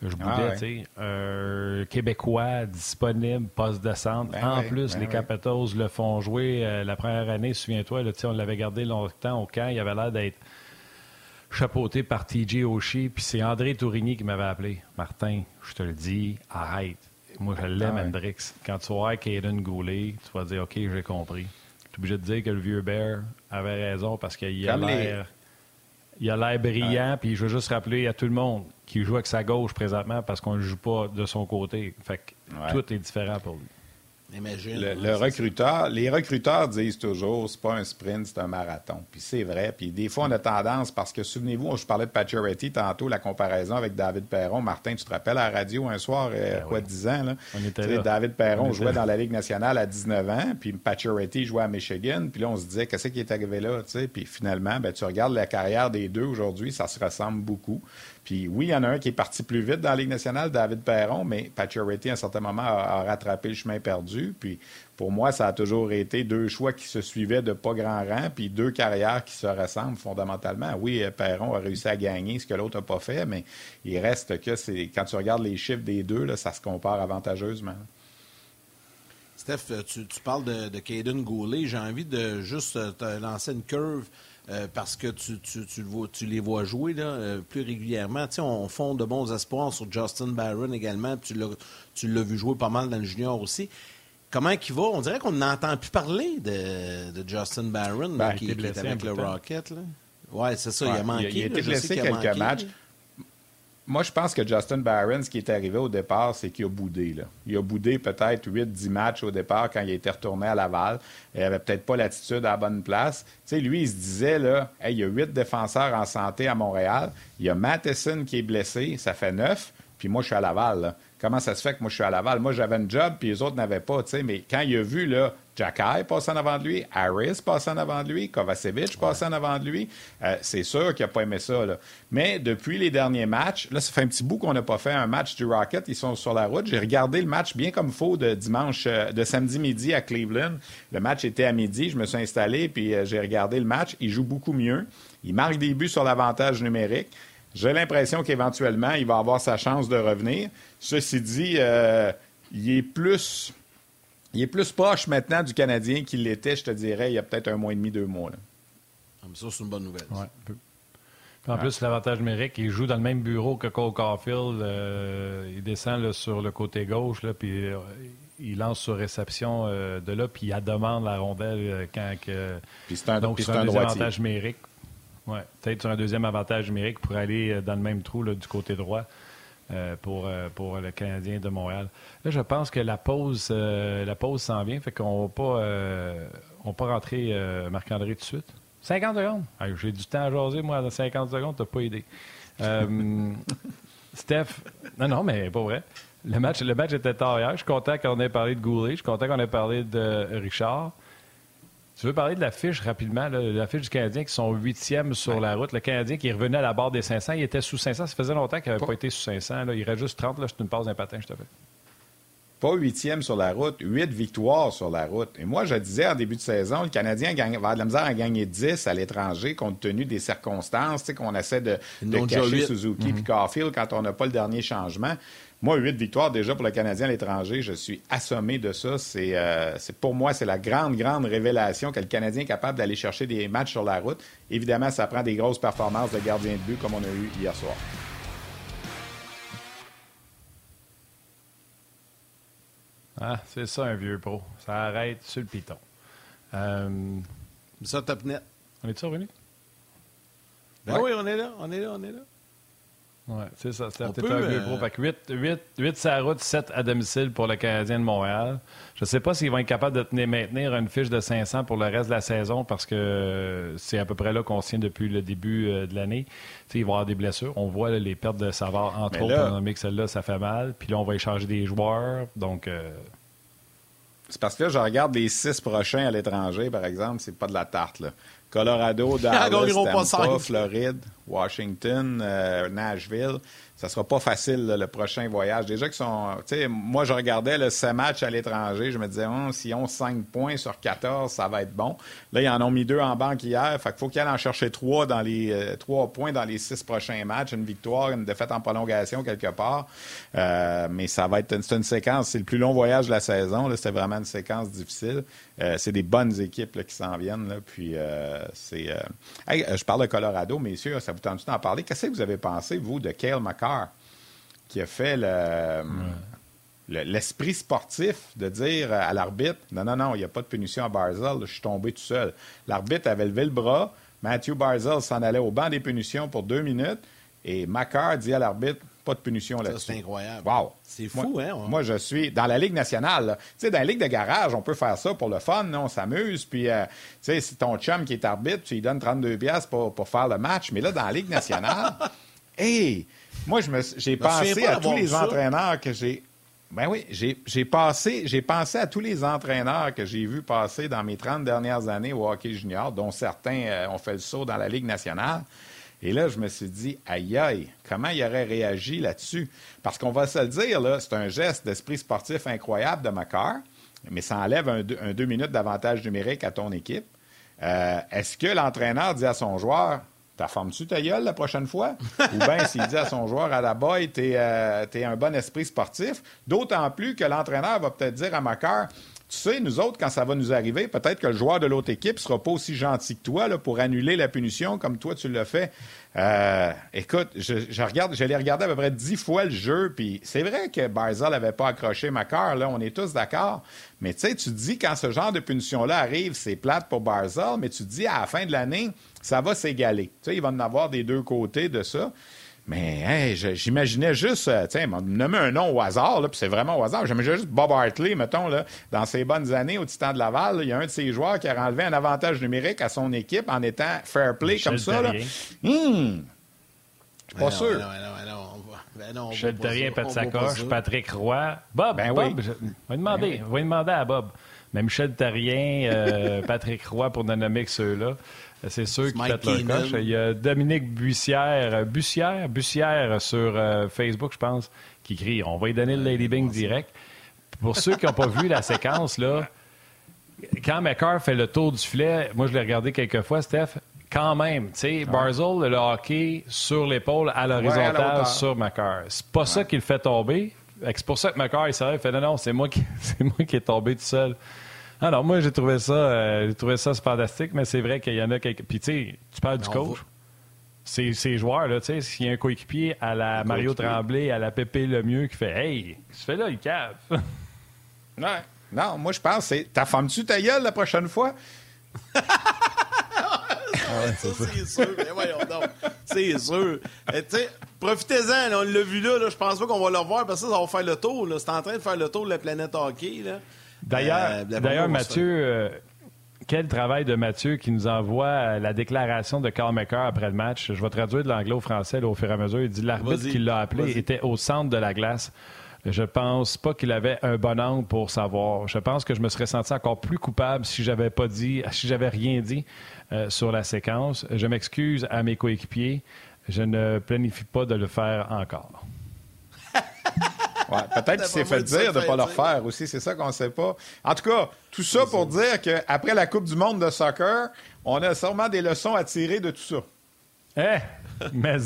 je boudais, ah, ouais. tu sais, euh, Québécois disponible, poste de centre. Ben en ouais, plus, ben les ouais. Capitals le font jouer euh, la première année, souviens-toi, là, tu sais, on l'avait gardé longtemps au camp, il avait l'air d'être chapeauté par T J. Oshie, puis c'est André Tourigny qui m'avait appelé. Martin, je te le dis, arrête. Moi, je l'aime, Hendrix. Quand tu vas voir Kaiden Guhle, tu vas dire « OK, j'ai compris ». Tu es obligé de dire que le vieux Bear avait raison parce qu'il a l'air, il a l'air brillant. Puis je veux juste rappeler à tout le monde qu'il joue avec sa gauche présentement parce qu'on ne joue pas de son côté. Fait que ouais. tout est différent pour lui. Imagine, le, hein, le recruteur, les recruteurs disent toujours, c'est pas un sprint, c'est un marathon. Puis c'est vrai. Puis des fois, on a tendance, parce que souvenez-vous, je parlais de Pacioretty tantôt, la comparaison avec David Perron. Martin, tu te rappelles, à la radio, un soir, ben quoi, oui. dix ans, là, on était là. David Perron on jouait dans la Ligue nationale à dix-neuf ans, puis Pacioretty jouait à Michigan. Puis là, on se disait, qu'est-ce qui est arrivé là? T'sais? Puis finalement, ben, tu regardes la carrière des deux aujourd'hui, ça se ressemble beaucoup. Puis oui, il y en a un qui est parti plus vite dans la Ligue nationale, David Perron, mais Pacioretty, à un certain moment, a, a rattrapé le chemin perdu. Puis pour moi, ça a toujours été deux choix qui se suivaient de pas grand rang, puis deux carrières qui se ressemblent fondamentalement. Oui, Perron a réussi à gagner ce que l'autre n'a pas fait, mais il reste que c'est quand tu regardes les chiffres des deux, là, ça se compare avantageusement. Steph, tu, tu parles de, de Kaiden Guhle. J'ai envie de juste te lancer une curve. Euh, parce que tu, tu, tu, tu les vois jouer là, euh, plus régulièrement. Tu sais, on, on fond de bons espoirs sur Justin Barron également. Tu l'as, tu l'as vu jouer pas mal dans le junior aussi. Comment qu'il va? On dirait qu'on n'entend plus parler de, de Justin Barron ben, là, qui est avec le Rocket. Oui, c'est ça, ouais, il a manqué. Il a, il a été là, blessé qu'il a quelques manqué, matchs. Là. Moi, je pense que Justin Barron, ce qui est arrivé au départ, c'est qu'il a boudé. Là. Il a boudé peut-être huit à dix matchs au départ quand il a été retourné à Laval. Il n'avait peut-être pas l'attitude à la bonne place. Tu sais, lui, il se disait, là, hey, il y a huit défenseurs en santé à Montréal. Il y a Matheson qui est blessé, ça fait neuf. Puis moi, je suis à Laval. Là. Comment ça se fait que moi, je suis à Laval? Moi, j'avais une job, puis les autres n'avaient pas. Tu sais, mais quand il a vu, là, Jack Kai passe en avant de lui, Harris passe en avant de lui, Kovacevic passe en avant de lui. Euh, c'est sûr qu'il n'a pas aimé ça. Là. Mais depuis les derniers matchs, là, ça fait un petit bout qu'on n'a pas fait un match du Rocket. Ils sont sur la route. J'ai regardé le match bien comme il faut de dimanche, de samedi midi à Cleveland. Le match était à midi. Je me suis installé, puis j'ai regardé le match. Ils jouent beaucoup mieux. Ils marquent des buts sur l'avantage numérique. J'ai l'impression qu'éventuellement, il va avoir sa chance de revenir. Ceci dit, euh, il est plus... Il est plus proche maintenant du Canadien qu'il l'était, je te dirais, il y a peut-être un mois et demi, deux mois. Là. Ah, mais ça, c'est une bonne nouvelle. Ouais, un peu. Puis en ouais. plus, l'avantage numérique, il joue dans le même bureau que Cole Caufield. Euh, il descend là, sur le côté gauche, là, puis euh, il lance sur réception euh, de là, puis il demande la rondelle euh, quand... Euh, puis c'est un, donc, puis c'est un, un deuxième droitier. Avantage numérique. Oui, peut-être sur un deuxième avantage numérique pour aller euh, dans le même trou là, du côté droit. Euh, pour, euh, pour le Canadien de Montréal. Là, je pense que la pause euh, la pause s'en vient, fait qu'on va pas euh, on va pas rentrer euh, Marc-André tout de suite. cinquante secondes. Ah, j'ai du temps à jaser, moi, dans cinquante secondes, t'as pas idée. Euh, Steph, non, non, mais pas vrai. Le match, le match était tard hier. Je suis content qu'on ait parlé de Goulet. Je suis content qu'on ait parlé de Richard. Tu veux parler de la fiche rapidement, là, la fiche du Canadien qui sont huitième sur ouais. la route. Le Canadien qui est revenu à la barre des cinq cents, il était sous cinq cents. Ça faisait longtemps qu'il n'avait pas... pas été sous cinq cents. Là. Il reste juste trente. Là, je te passe d'un patin, je te fais. Pas huitième sur la route, huit victoires sur la route. Et moi, je disais en début de saison, le Canadien gagne, va de la misère à gagner dix à l'étranger compte tenu des circonstances, tu sais, qu'on essaie de, de cacher Suzuki et mm-hmm. Caufield quand on n'a pas le dernier changement. Moi, huit victoires déjà pour le Canadien à l'étranger, je suis assommé de ça. C'est, euh, c'est, pour moi, c'est la grande, grande révélation que le Canadien est capable d'aller chercher des matchs sur la route. Évidemment, ça prend des grosses performances de gardien de but comme on a eu hier soir. Ah, c'est ça un vieux pro. Ça arrête sur le piton. Euh... Ça, top net. On est-tu revenu? Ben oui, on est là, on est là, on est là. Oui, c'est ça. C'est peut, un vieux pro. huit sur la route, sept à domicile pour le Canadien de Montréal. Je ne sais pas s'ils vont être capables de tenir, maintenir une fiche de cinq cents pour le reste de la saison parce que c'est à peu près là qu'on tient depuis le début de l'année. T'sais, ils vont avoir des blessures. On voit là, les pertes de Savard, entre autres, on a mis que celle-là, ça fait mal. Puis là, on va échanger des joueurs. Donc... Euh... C'est parce que là, je regarde les six prochains à l'étranger, par exemple. C'est pas de la tarte, là. Colorado, Dallas, Tampa, Floride, Washington, euh, Nashville. Ça sera pas facile, là, le prochain voyage. Déjà qui sont... Tu sais, moi, je regardais le ce match à l'étranger. Je me disais, oh, si on cinq points sur quatorze, ça va être bon. Là, ils en ont mis deux en banque hier. Fait qu'il faut qu'ils aillent en chercher trois dans les euh, trois points dans les six prochains matchs. Une victoire, une défaite en prolongation quelque part. Euh, mais ça va être une, une séquence. C'est le plus long voyage de la saison. Là, c'était vraiment une séquence difficile. Euh, c'est des bonnes équipes là, qui s'en viennent. Là, puis euh, c'est... Euh... Hey, je parle de Colorado, messieurs. Ça vous tente d'en parler? Qu'est-ce que vous avez pensé, vous, de Cale Makar? Qui a fait le, mmh. le, l'esprit sportif de dire à l'arbitre « Non, non, non, il n'y a pas de punition à Barzal, je suis tombé tout seul. » L'arbitre avait levé le bras, Matthew Barzal s'en allait au banc des punitions pour deux minutes et Makar dit à l'arbitre « Pas de punition là-dessus. C'est incroyable. Wow. C'est fou, moi, hein? On... Moi, je suis dans la Ligue nationale. Tu sais, dans la Ligue de garage, on peut faire ça pour le fun. Là, on s'amuse. Puis, euh, tu sais, c'est ton chum qui est arbitre, tu lui donnes trente-deux piastres pour, pour faire le match. Mais là, dans la Ligue nationale, hey, moi, je me, j'ai ben, pensé à tous les ça. entraîneurs que j'ai... Ben oui, j'ai, j'ai, passé, j'ai pensé à tous les entraîneurs que j'ai vus passer dans mes trente dernières années au hockey junior, dont certains euh, ont fait le saut dans la Ligue nationale. Et là, je me suis dit, aïe aïe, comment il aurait réagi là-dessus? Parce qu'on va se le dire, là, c'est un geste d'esprit sportif incroyable de Makar, mais ça enlève un, un deux minutes d'avantage numérique à ton équipe. Euh, est-ce que l'entraîneur dit à son joueur, t'as forme-tu ta gueule la prochaine fois? Ou bien s'il dit à son joueur, à la boy, t'es, euh, t'es un bon esprit sportif, d'autant plus que l'entraîneur va peut-être dire à Makar, tu sais, nous autres, quand ça va nous arriver, peut-être que le joueur de l'autre équipe ne sera pas aussi gentil que toi là, pour annuler la punition comme toi, tu l'as fait. Euh, écoute, je, je regarde, je l'ai regardé à peu près dix fois le jeu, puis c'est vrai que Barzal n'avait pas accroché Makar, là, on est tous d'accord. Mais tu sais, tu dis quand ce genre de punition-là arrive, c'est plate pour Barzal, mais tu dis à la fin de l'année, ça va s'égaler. Tu sais, il va en avoir des deux côtés de ça. Mais hey, je, j'imaginais juste, tiens, nommer un nom au hasard, là, puis c'est vraiment au hasard. J'imaginais juste Bob Hartley, mettons, là, dans ses bonnes années au Titan de Laval, là, il y a un de ses joueurs qui a enlevé un avantage numérique à son équipe en étant fair play Michel comme ça. Là. Mmh. Je ne suis pas non, sûr. Ben non, Michel Therrien, pète sa coche, Patrick Roy. Bob, ben Bob, oui. je... on va demander, ben oui. on va demander à Bob. Mais Michel Therrien, euh, Patrick Roy, pour ne nommer que ceux-là. C'est ceux qui pètent leur coche. Il y a Dominique Bussière, Bussière, Bussière sur euh, Facebook, je pense, qui crie « On va lui donner le Lady Bing direct ». Pour ceux qui n'ont pas vu la séquence, là, quand Makar fait le tour du filet, moi je l'ai regardé quelques fois, Steph, quand même, tu sais, ouais. Barzal, le hockey sur l'épaule, à l'horizontale, ouais, sur Makar. C'est pas ouais. ça qui le fait tomber. C'est pour ça que Makar, il s'arrête, il fait « Non, non, c'est moi qui, c'est moi qui est tombé tout seul ». Alors, moi, j'ai trouvé ça euh, j'ai trouvé ça fantastique, mais c'est vrai qu'il y en a quelques... Puis, tu sais, tu parles du coach. Ces, ces joueurs-là, tu sais, s'il y a un coéquipier à la un Mario Tremblay, à la Pépé Lemieux qui fait « Hey, qu'est-ce que tu fais là, il cave? » Non, non, moi, je pense c'est « T'as fermé-tu ta gueule la prochaine fois? » Ah, ça, c'est sûr. Mais voyons donc. C'est sûr. Tu sais, profitez-en. Là, on l'a vu là. là je pense pas qu'on va le revoir parce que ça, ça va faire le tour. Là. C'est en train de faire le tour de la planète hockey, là. D'ailleurs, euh, d'ailleurs Mathieu, euh, quel travail de Mathieu qui nous envoie la déclaration de Cale Makar après le match. Je vais traduire de l'anglais au français là, au fur et à mesure. Il dit « L'arbitre vas-y, qui l'a appelé vas-y. était au centre de la glace. Je pense pas qu'il avait un bon angle pour savoir. Je pense que je me serais senti encore plus coupable si j'avais pas dit, si j'avais rien dit euh, sur la séquence. Je m'excuse à mes coéquipiers. Je ne planifie pas de le faire encore. » Ouais, peut-être qu'il s'est fait dire de ne pas le refaire aussi, c'est ça qu'on ne sait pas. En tout cas, tout ça pour dire qu'après la Coupe du monde de soccer, on a sûrement des leçons à tirer de tout ça. Eh, mais,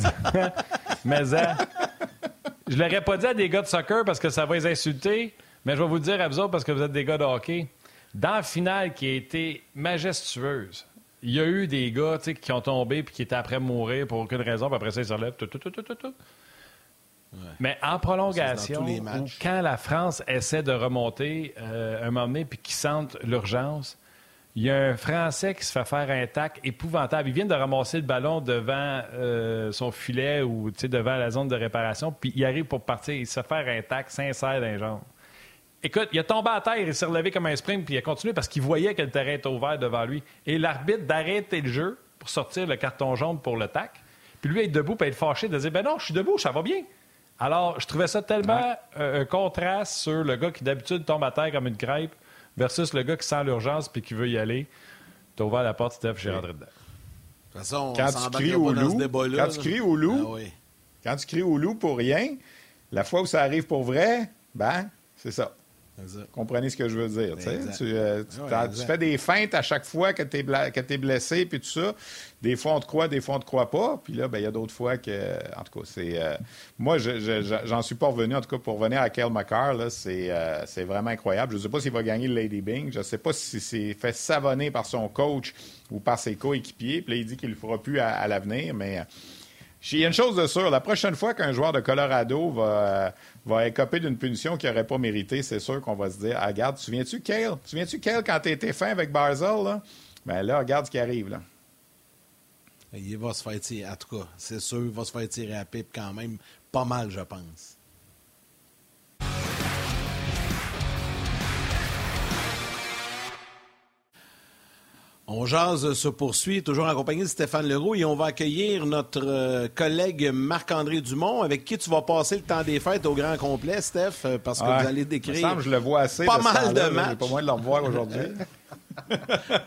mais je ne l'aurais pas dit à des gars de soccer parce que ça va les insulter, mais je vais vous le dire à vous autres parce que vous êtes des gars de hockey. Dans la finale qui a été majestueuse, il y a eu des gars qui ont tombé et qui étaient après mourir pour aucune raison, puis après ça, ils se relèvent. Tout, tout, tout, tout, tout. Ouais. Mais en prolongation, quand la France essaie de remonter euh, un moment donné puis qu'ils sentent l'urgence, il y a un Français qui se fait faire un tac épouvantable. Il vient de ramasser le ballon devant euh, son filet ou devant la zone de réparation, puis il arrive pour partir. Il se fait faire un tac sincère d'un genre. Écoute, il est tombé à terre, il s'est relevé comme un sprint, puis il a continué parce qu'il voyait que le terrain était ouvert devant lui. Et l'arbitre d'arrêter le jeu pour sortir le carton jaune pour le tac, puis lui, être debout, puis être fâché, de dire « Ben non, je suis debout, ça va bien ». Alors, je trouvais ça tellement ouais. euh, un contraste sur le gars qui, d'habitude, tombe à terre comme une crêpe versus le gars qui sent l'urgence puis qui veut y aller. T'as ouvert la porte, Steph, j'ai rentré dedans. De toute façon, on quand, tu cries au loup, débat-là, quand tu cries au loup, ah oui. quand tu cries au loup pour rien, la fois où ça arrive pour vrai, ben, c'est ça. Exact. Comprenez ce que je veux dire. Tu, euh, tu, ouais, tu fais des feintes à chaque fois que t'es, bla... que t'es blessé puis tout ça. Des fois, on te croit, des fois, on te croit pas. Puis là, ben, il y a d'autres fois que... En tout cas, c'est... Euh... Moi, je, je, j'en suis pas revenu. En tout cas, pour revenir à Cale Makar, là, c'est, euh, c'est vraiment incroyable. Je sais pas s'il va gagner le Lady Bing. Je sais pas s'il s'est fait savonner par son coach ou par ses coéquipiers. Puis là, il dit qu'il le fera plus à, à l'avenir, mais... Il y a une chose de sûre, la prochaine fois qu'un joueur de Colorado va, va écoper d'une punition qu'il n'aurait pas méritée, c'est sûr qu'on va se dire, ah, regarde, tu viens-tu, Cale? Tu viens-tu, Cale, quand tu étais fin avec Barzal? Là? Ben là, regarde ce qui arrive. Là. Il va se faire tirer, en tout cas, c'est sûr, il va se faire tirer à pipe quand même. pas mal, je pense. On jase se poursuit, toujours en compagnie de Stéphane Leroux, et on va accueillir notre collègue Marc-André Dumont, avec qui tu vas passer le temps des fêtes au grand complet, Steph, parce que ouais, vous allez décrire me semble, je le vois assez pas mal de matchs. J'ai pas moyen de le revoir aujourd'hui.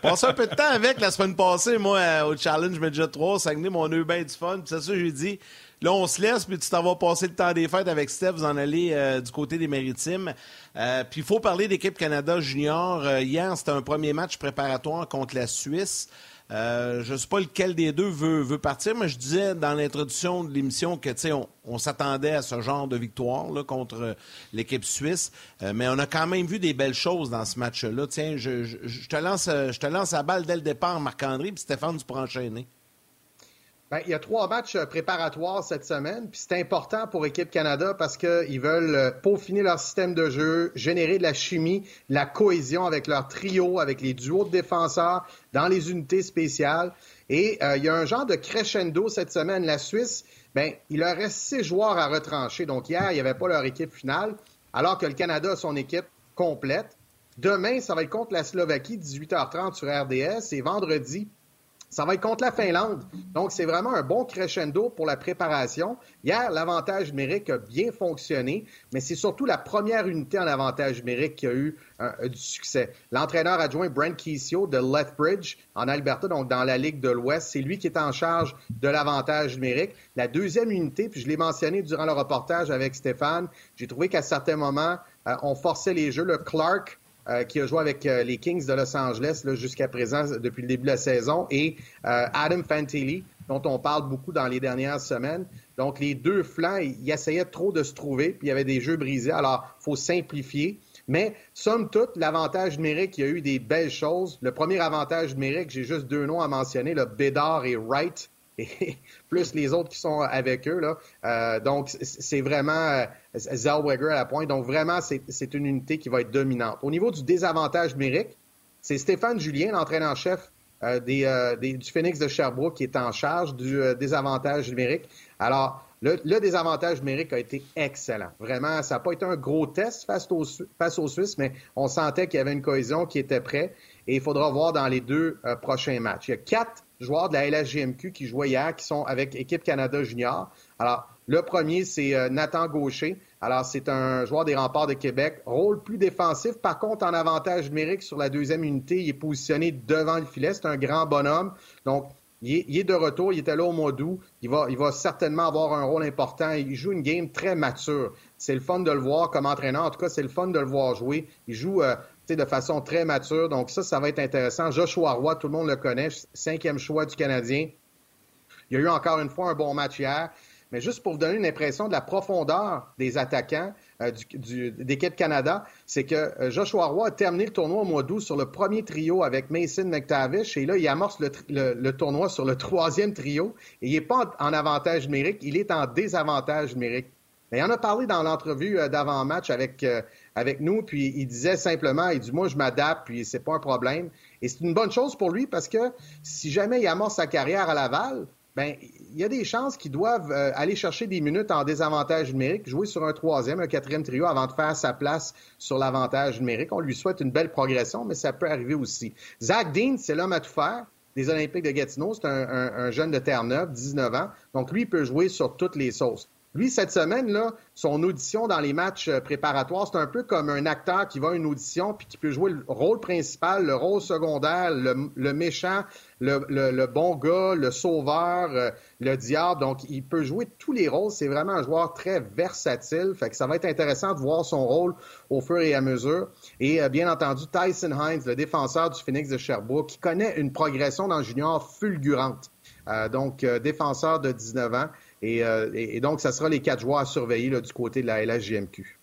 Passé un peu de temps avec la semaine passée, moi, au Challenge Midget trois, Saguenay, mon eu bien du fun, puis c'est ça, j'ai dit... Là, on se laisse, puis tu t'en vas passer le temps des fêtes avec Steph, vous en allez euh, du côté des Maritimes. Euh, puis il faut parler d'équipe Canada junior. Euh, hier, c'était un premier match préparatoire contre la Suisse. Euh, je ne sais pas lequel des deux veut, veut partir, mais je disais dans l'introduction de l'émission que, tu sais, on, on s'attendait à ce genre de victoire là, contre l'équipe suisse. Euh, mais on a quand même vu des belles choses dans ce match-là. Tiens, je, je, je te lance, je te lance la balle dès le départ, Marc-André, puis Stéphane, tu pourras enchaîner. Bien, il y a trois matchs préparatoires cette semaine, puis c'est important pour Équipe Canada parce qu'ils veulent peaufiner leur système de jeu, générer de la chimie, de la cohésion avec leur trio, avec les duos de défenseurs, dans les unités spéciales. Et euh, il y a un genre de crescendo cette semaine. La Suisse, bien, il leur reste six joueurs à retrancher. Donc hier, il n'y avait pas leur équipe finale, alors que le Canada a son équipe complète. Demain, ça va être contre la Slovaquie, dix-huit heures trente sur R D S, et vendredi, ça va être contre la Finlande. Donc, c'est vraiment un bon crescendo pour la préparation. Hier, l'avantage numérique a bien fonctionné, mais c'est surtout la première unité en avantage numérique qui a eu un, un, du succès. L'entraîneur adjoint Brent Kisio de Lethbridge, en Alberta, donc dans la Ligue de l'Ouest, c'est lui qui est en charge de l'avantage numérique. La deuxième unité, puis je l'ai mentionné durant le reportage avec Stéphane, j'ai trouvé qu'à certains moments, euh, on forçait les jeux. Le Clark... Euh, qui a joué avec euh, les Kings de Los Angeles là, jusqu'à présent, depuis le début de la saison, et euh, Adam Fantilli, dont on parle beaucoup dans les dernières semaines. Donc, les deux flancs, ils essayaient trop de se trouver, puis il y avait des jeux brisés. Alors, il faut simplifier. Mais, somme toute, l'avantage numérique, il y a eu des belles choses. Le premier avantage numérique, j'ai juste deux noms à mentionner, là, Bédard et Wright, et plus les autres qui sont avec eux. Là. Euh, donc, c'est vraiment euh, Zellweger à la pointe. Donc, vraiment, c'est, c'est une unité qui va être dominante. Au niveau du désavantage numérique, c'est Stéphane Julien, l'entraîneur-chef euh, des, euh, des, du Phoenix de Sherbrooke, qui est en charge du euh, désavantage numérique. Alors, le, le désavantage numérique a été excellent. Vraiment, ça n'a pas été un gros test face, au, face aux Suisses, mais on sentait qu'il y avait une cohésion qui était prête. Et il faudra voir dans les deux euh, prochains matchs. Il y a quatre joueurs de la L H J M Q qui jouaient hier, qui sont avec Équipe Canada Junior. Alors, le premier, c'est Nathan Gaucher. Alors, c'est un joueur des Remparts de Québec. Rôle plus défensif. Par contre, en avantage numérique sur la deuxième unité, il est positionné devant le filet. C'est un grand bonhomme. Donc, il est, il est de retour. Il était là au mois d'août. Il va, il va certainement avoir un rôle important. Il joue une game très mature. C'est le fun de le voir comme entraîneur. En tout cas, c'est le fun de le voir jouer. Il joue... Euh, de façon très mature. Donc ça, ça va être intéressant. Joshua Roy, tout le monde le connaît, cinquième choix du Canadien. Il y a eu encore une fois un bon match hier. Mais juste pour vous donner une impression de la profondeur des attaquants euh, du, du, d'équipe Canada, c'est que Joshua Roy a terminé le tournoi au mois d'août sur le premier trio avec Mason McTavish. Et là, il amorce le, le, le tournoi sur le troisième trio. Et il n'est pas en, en avantage numérique, il est en désavantage numérique. Mais il en a parlé dans l'entrevue d'avant-match avec, euh, avec nous, puis il disait simplement, il dit « moi, je m'adapte, puis c'est pas un problème ». Et c'est une bonne chose pour lui parce que si jamais il amorce sa carrière à Laval, bien, il y a des chances qu'ils doivent euh, aller chercher des minutes en désavantage numérique, jouer sur un troisième, un quatrième trio avant de faire sa place sur l'avantage numérique. On lui souhaite une belle progression, mais ça peut arriver aussi. Zach Dean, c'est l'homme à tout faire des Olympiques de Gatineau. C'est un, un, un jeune de Terre-Neuve, dix-neuf ans. Donc, lui, il peut jouer sur toutes les sauces. Lui, cette semaine, là, son audition dans les matchs préparatoires, c'est un peu comme un acteur qui va à une audition puis qui peut jouer le rôle principal, le rôle secondaire, le, le méchant, le, le, le bon gars, le sauveur, le diable. Donc, il peut jouer tous les rôles. C'est vraiment un joueur très versatile. Fait que ça va être intéressant de voir son rôle au fur et à mesure. Et euh, bien entendu, Tyson Hines, le défenseur du Phoenix de Sherbrooke, qui connaît une progression dans le junior fulgurante. Euh, donc, euh, défenseur de dix-neuf ans. Et, euh, et, et donc, ça sera les quatre joueurs à surveiller là, du côté de la L H J M Q.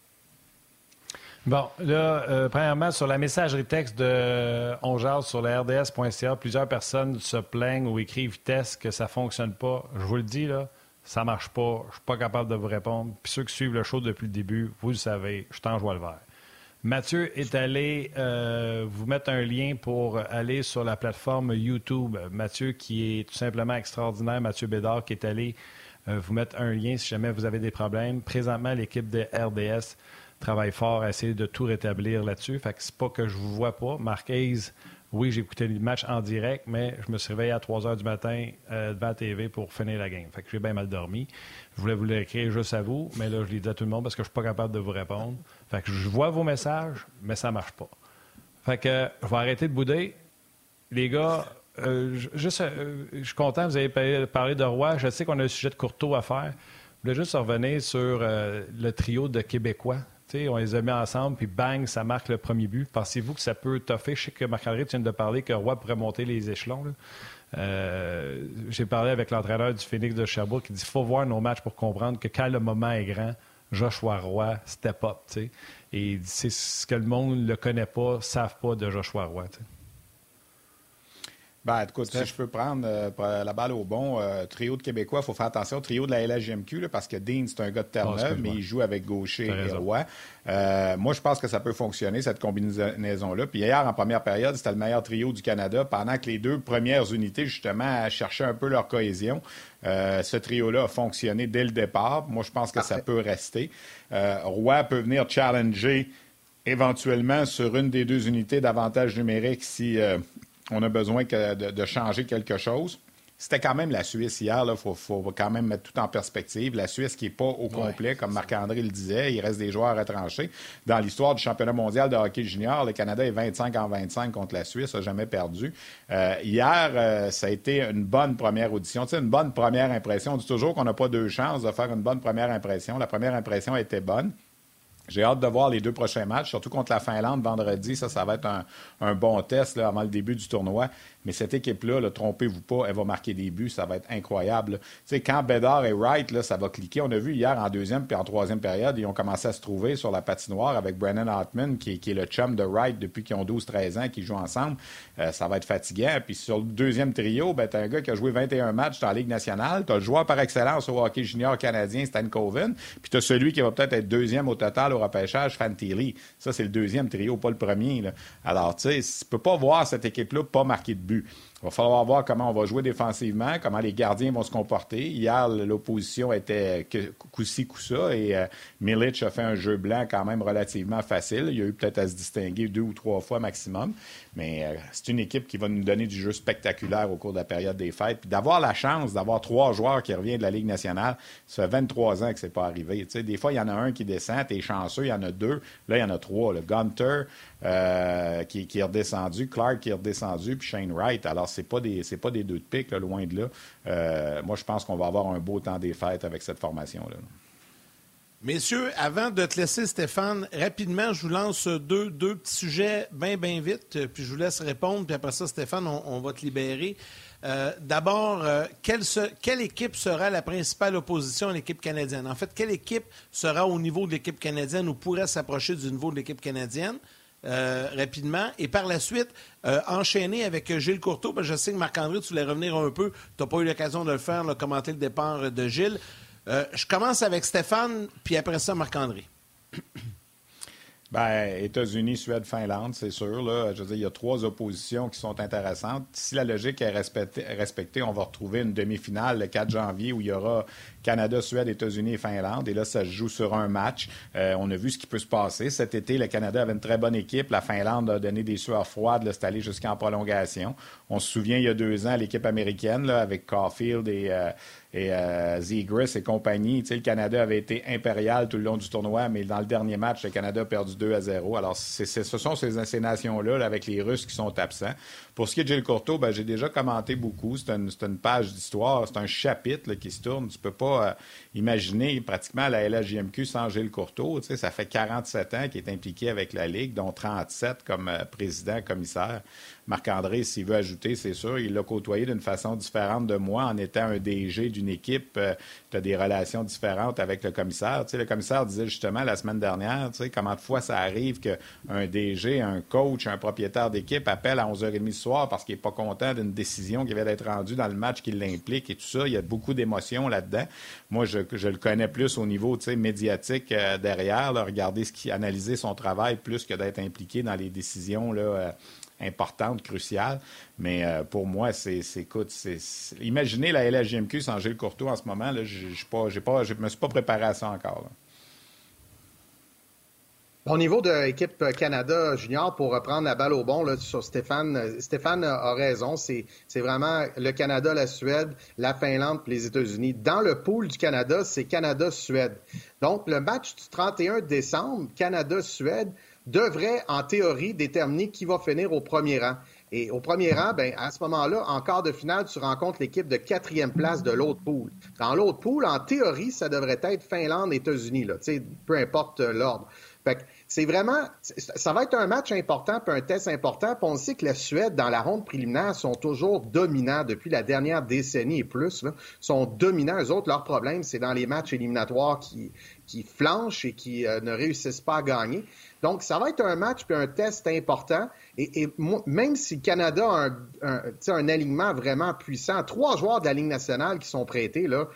Bon, là, euh, premièrement, sur la messagerie texte de On jase sur la R D S point C A, plusieurs personnes se plaignent ou écrivent test que ça ne fonctionne pas. Je vous le dis, là, ça ne marche pas. Je ne suis pas capable de vous répondre. Puis ceux qui suivent le show depuis le début, vous le savez, je t'en joue le vert. Mathieu est allé euh, vous mettre un lien pour aller sur la plateforme YouTube. Mathieu, qui est tout simplement extraordinaire, Mathieu Bédard, qui est allé euh, vous mettre un lien si jamais vous avez des problèmes. Présentement, l'équipe de R D S travaille fort à essayer de tout rétablir là-dessus. Fait que c'est pas que je vous vois pas. Marc Hayes, oui, j'ai écouté le match en direct, mais je me suis réveillé à trois heures du matin euh, devant la T V pour finir la game. Fait que j'ai bien mal dormi. Je voulais vous l'écrire juste à vous, mais là, je l'ai dit à tout le monde parce que je suis pas capable de vous répondre. Fait que je vois vos messages, mais ça marche pas. Fait que euh, je vais arrêter de bouder. Les gars, euh, juste, euh, je suis content, vous avez parlé de Roy. Je sais qu'on a le sujet de Courteau à faire. Je voulais juste revenir sur euh, le trio de Québécois. T'sais, on les a mis ensemble, puis bang, ça marque le premier but. Pensez-vous que ça peut toffer? Je sais que Marc-André, tu viens de parler que Roy pourrait monter les échelons. Là. Euh, j'ai parlé avec l'entraîneur du Phoenix de Sherbrooke qui dit qu'il faut voir nos matchs pour comprendre que quand le moment est grand, Joshua Roy step up. T'sais. Et c'est ce que le monde ne connaît pas, ne savent pas de Joshua Roy. T'sais. Ben, écoute, si je peux prendre euh, la balle au bon, euh, trio de Québécois, il faut faire attention au trio de la L H J M Q, là, parce que Dean, c'est un gars de Terre-Neuve, oh, mais il joue avec Gaucher et Roy. Euh, moi, je pense que ça peut fonctionner, cette combinaison-là. Puis hier, en première période, c'était le meilleur trio du Canada, pendant que les deux premières unités, justement, cherchaient un peu leur cohésion. Euh, ce trio-là a fonctionné dès le départ. Moi, je pense que Parfait. Ça peut rester. Euh, Roy peut venir challenger éventuellement sur une des deux unités d'avantage numérique si... Euh, on a besoin que de, de changer quelque chose. C'était quand même la Suisse hier. Il faut, faut quand même mettre tout en perspective. La Suisse qui n'est pas au complet, ouais, comme Marc-André le disait. Il reste des joueurs à trancher. Dans l'histoire du championnat mondial de hockey junior, le Canada est vingt-cinq en vingt-cinq contre la Suisse. N'a jamais perdu. Euh, hier, euh, ça a été une bonne première audition. Tu sais, une bonne première impression. On dit toujours qu'on n'a pas deux chances de faire une bonne première impression. La première impression était bonne. J'ai hâte de voir les deux prochains matchs, surtout contre la Finlande vendredi. Ça, ça va être un, un bon test là, avant le début du tournoi. Mais cette équipe-là, là, trompez-vous pas, elle va marquer des buts. Ça va être incroyable. Tu sais, quand Bédard et Wright, là, ça va cliquer. On a vu hier en deuxième puis en troisième période, ils ont commencé à se trouver sur la patinoire avec Brennan Hartman, qui, qui est le chum de Wright depuis qu'ils ont douze treize ans, qui jouent ensemble. Euh, ça va être fatigant. Puis sur le deuxième trio, ben, tu as un gars qui a joué vingt et un matchs dans la Ligue nationale. Tu as le joueur par excellence au hockey junior canadien, Stan Coven. Puis tu as celui qui va peut-être être deuxième au total au repêchage, Fantilli. Ça, c'est le deuxième trio, pas le premier. Là. Alors, tu sais, tu peux pas voir cette équipe-là pas marquer de but. Il va falloir voir comment on va jouer défensivement, comment les gardiens vont se comporter. Hier, l'opposition était coup-ci, coup-ça, et euh, Milic a fait un jeu blanc quand même relativement facile. Il y a eu peut-être à se distinguer deux ou trois fois maximum, mais euh, c'est une équipe qui va nous donner du jeu spectaculaire au cours de la période des Fêtes. Puis d'avoir la chance d'avoir trois joueurs qui reviennent de la Ligue nationale, ça fait vingt-trois ans que c'est pas arrivé. Tu sais, des fois, il y en a un qui descend, t'es chanceux, il y en a deux. Là, il y en a trois. Le Guenther euh, qui, qui est redescendu, Clark qui est redescendu, puis Shane Wright. Alors, c'est pas des c'est pas des deux de pique, là, loin de là. Euh, moi, je pense qu'on va avoir un beau temps des Fêtes avec cette formation-là. Messieurs, avant de te laisser, Stéphane, rapidement, je vous lance deux, deux petits sujets bien, bien vite, puis je vous laisse répondre, puis après ça, Stéphane, on, on va te libérer. Euh, d'abord, euh, quelle, se, quelle équipe sera la principale opposition à l'équipe canadienne? En fait, quelle équipe sera au niveau de l'équipe canadienne ou pourrait s'approcher du niveau de l'équipe canadienne? Euh, rapidement, et par la suite, euh, enchaîner avec Gilles Courteau, parce que je sais que Marc-André, tu voulais revenir un peu, tu n'as pas eu l'occasion de le faire, là, commenter le départ de Gilles. Euh, je commence avec Stéphane, puis après ça, Marc-André. Bien, États-Unis, Suède, Finlande, c'est sûr. Là. Je veux dire, il y a trois oppositions qui sont intéressantes. Si la logique est respectée, respectée, on va retrouver une demi-finale le quatre janvier où il y aura Canada, Suède, États-Unis et Finlande. Et là, ça se joue sur un match. Euh, on a vu ce qui peut se passer. Cet été, le Canada avait une très bonne équipe. La Finlande a donné des sueurs froides. Là, c'est allé jusqu'en prolongation. On se souvient, il y a deux ans, l'équipe américaine là, avec Caufield et... Euh, Et euh, Zegras et compagnie, tu sais, le Canada avait été impérial tout le long du tournoi, mais dans le dernier match, le Canada a perdu deux à zéro. Alors, c'est, c'est, ce sont ces, ces nations-là, là, avec les Russes qui sont absents. Pour ce qui est de Gilles Courteau, ben, j'ai déjà commenté beaucoup. C'est une, c'est une page d'histoire, c'est un chapitre là, qui se tourne. Tu peux pas euh, imaginer pratiquement la L H J M Q sans Gilles Courteau. Tu sais, ça fait quarante-sept ans qu'il est impliqué avec la Ligue, dont trente-sept comme euh, président, commissaire. Marc-André, s'il veut ajouter, c'est sûr, il l'a côtoyé d'une façon différente de moi en étant un D G d'une équipe. Euh, tu as des relations différentes avec le commissaire. Tu sais, le commissaire disait justement la semaine dernière, tu sais, comment de fois ça arrive qu'un D G, un coach, un propriétaire d'équipe appelle à onze heures trente du soir parce qu'il n'est pas content d'une décision qui vient d'être rendue dans le match qui l'implique et tout ça. Il y a beaucoup d'émotions là-dedans. Moi, je, je le connais plus au niveau, tu sais, médiatique euh, derrière, là, regarder ce qui, analyser son travail plus que d'être impliqué dans les décisions là, euh, importante, cruciale. Mais euh, pour moi, c'est, c'est, écoute, c'est, c'est... imaginez la L H J M Q sans Gilles Courteau en ce moment, là, j'ai, j'ai pas, j'ai pas, je me suis pas préparé à ça encore, là. Au niveau de l'équipe Canada junior, pour reprendre la balle au bon là, sur Stéphane, Stéphane a raison. C'est, c'est vraiment le Canada, la Suède, la Finlande puis les États-Unis. Dans le pool du Canada, c'est Canada-Suède. Donc, le match du trente et un décembre, Canada-Suède, devrait, en théorie, déterminer qui va finir au premier rang. Et au premier rang, ben à ce moment-là, en quart de finale, tu rencontres l'équipe de quatrième place de l'autre poule. Dans l'autre poule, en théorie, ça devrait être Finlande, États-Unis, là, tu sais, peu importe l'ordre. Fait que c'est vraiment, ça va être un match important puis un test important. Puis on sait que la Suède, dans la ronde préliminaire, sont toujours dominants depuis la dernière décennie et plus. Là, sont dominants. Eux autres, leur problème, c'est dans les matchs éliminatoires qui, qui flanchent et qui euh, ne réussissent pas à gagner. Donc, ça va être un match puis un test important. Et, et même si le Canada a un, un, un alignement vraiment puissant, trois joueurs de la Ligue nationale qui sont prêtés, là,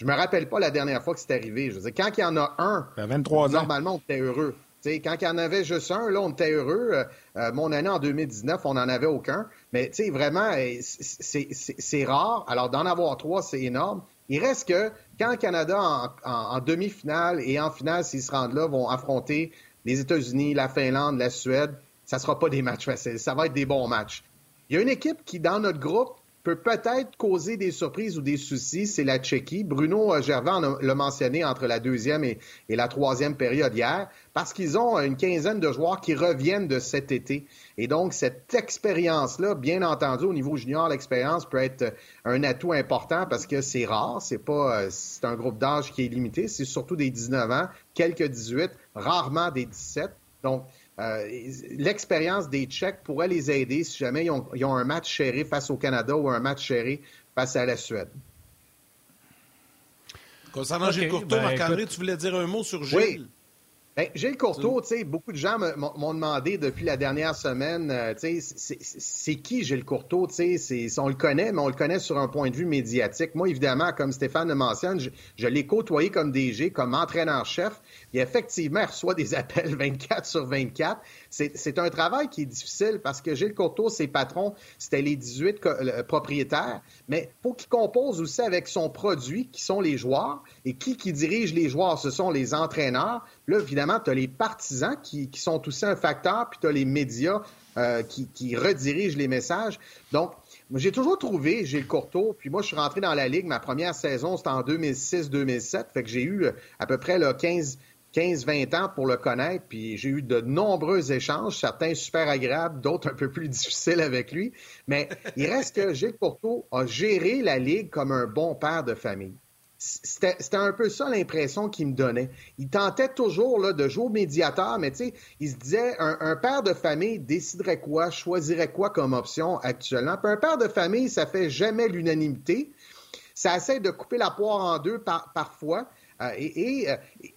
je me rappelle pas la dernière fois que c'est arrivé. Je veux dire, quand il y en a un, à vingt-trois ans, normalement, on était heureux. T'sais, quand il y en avait juste un, là, on était heureux. Euh, mon année en deux mille dix-neuf, on n'en avait aucun. Mais t'sais, vraiment, c'est, c'est, c'est rare. Alors, d'en avoir trois, c'est énorme. Il reste que quand le Canada, en, en, en demi-finale et en finale, s'ils se rendent là, vont affronter les États-Unis, la Finlande, la Suède, ça ne sera pas des matchs faciles. Ça va être des bons matchs. Il y a une équipe qui, dans notre groupe, peut peut-être causer des surprises ou des soucis, c'est la Tchéquie. Bruno Gervais l'a mentionné entre la deuxième et, et la troisième période hier, parce qu'ils ont une quinzaine de joueurs qui reviennent de cet été. Et donc, cette expérience-là, bien entendu, au niveau junior, l'expérience peut être un atout important parce que c'est rare. C'est pas, c'est un groupe d'âge qui est limité. C'est surtout des dix-neuf ans, quelques dix-huit, rarement des dix-sept. Donc, Euh, l'expérience des Tchèques pourrait les aider si jamais ils ont, ils ont un match serré face au Canada ou un match serré face à la Suède. Concernant okay, Gilles Courteau, ben, Marc-André, écoute... tu voulais dire un mot sur Gilles? Oui. Ben, Gilles Courteau, tu sais, beaucoup de gens m'ont demandé depuis la dernière semaine, euh, tu sais, c'est, c'est, c'est qui Gilles Courteau, tu sais, on le connaît, mais on le connaît sur un point de vue médiatique. Moi, évidemment, comme Stéphane le mentionne, je, je l'ai côtoyé comme D G, comme entraîneur-chef, et effectivement, il reçoit des appels vingt-quatre sur vingt-quatre. C'est, c'est un travail qui est difficile parce que Gilles Courteau, ses patrons, c'était les dix-huit co- le, propriétaires, mais il faut qu'il compose aussi avec son produit, qui sont les joueurs, et qui, qui dirige les joueurs, ce sont les entraîneurs. Là, évidemment, tu as les partisans qui, qui sont aussi un facteur, puis tu as les médias euh, qui, qui redirigent les messages. Donc, j'ai toujours trouvé Gilles Courteau, puis moi, je suis rentré dans la Ligue, ma première saison, c'était en deux mille six deux mille sept, fait que j'ai eu à peu près là, quinze vingt ans pour le connaître, puis j'ai eu de nombreux échanges, certains super agréables, d'autres un peu plus difficiles avec lui, mais il reste que Gilles Courteau a géré la Ligue comme un bon père de famille. C'était, c'était un peu ça l'impression qu'il me donnait. Il tentait toujours là, de jouer au médiateur, mais tu sais, il se disait, un, un père de famille déciderait quoi, choisirait quoi comme option actuellement. Puis un père de famille, ça fait jamais l'unanimité. Ça essaie de couper la poire en deux par, parfois. Euh, et, et,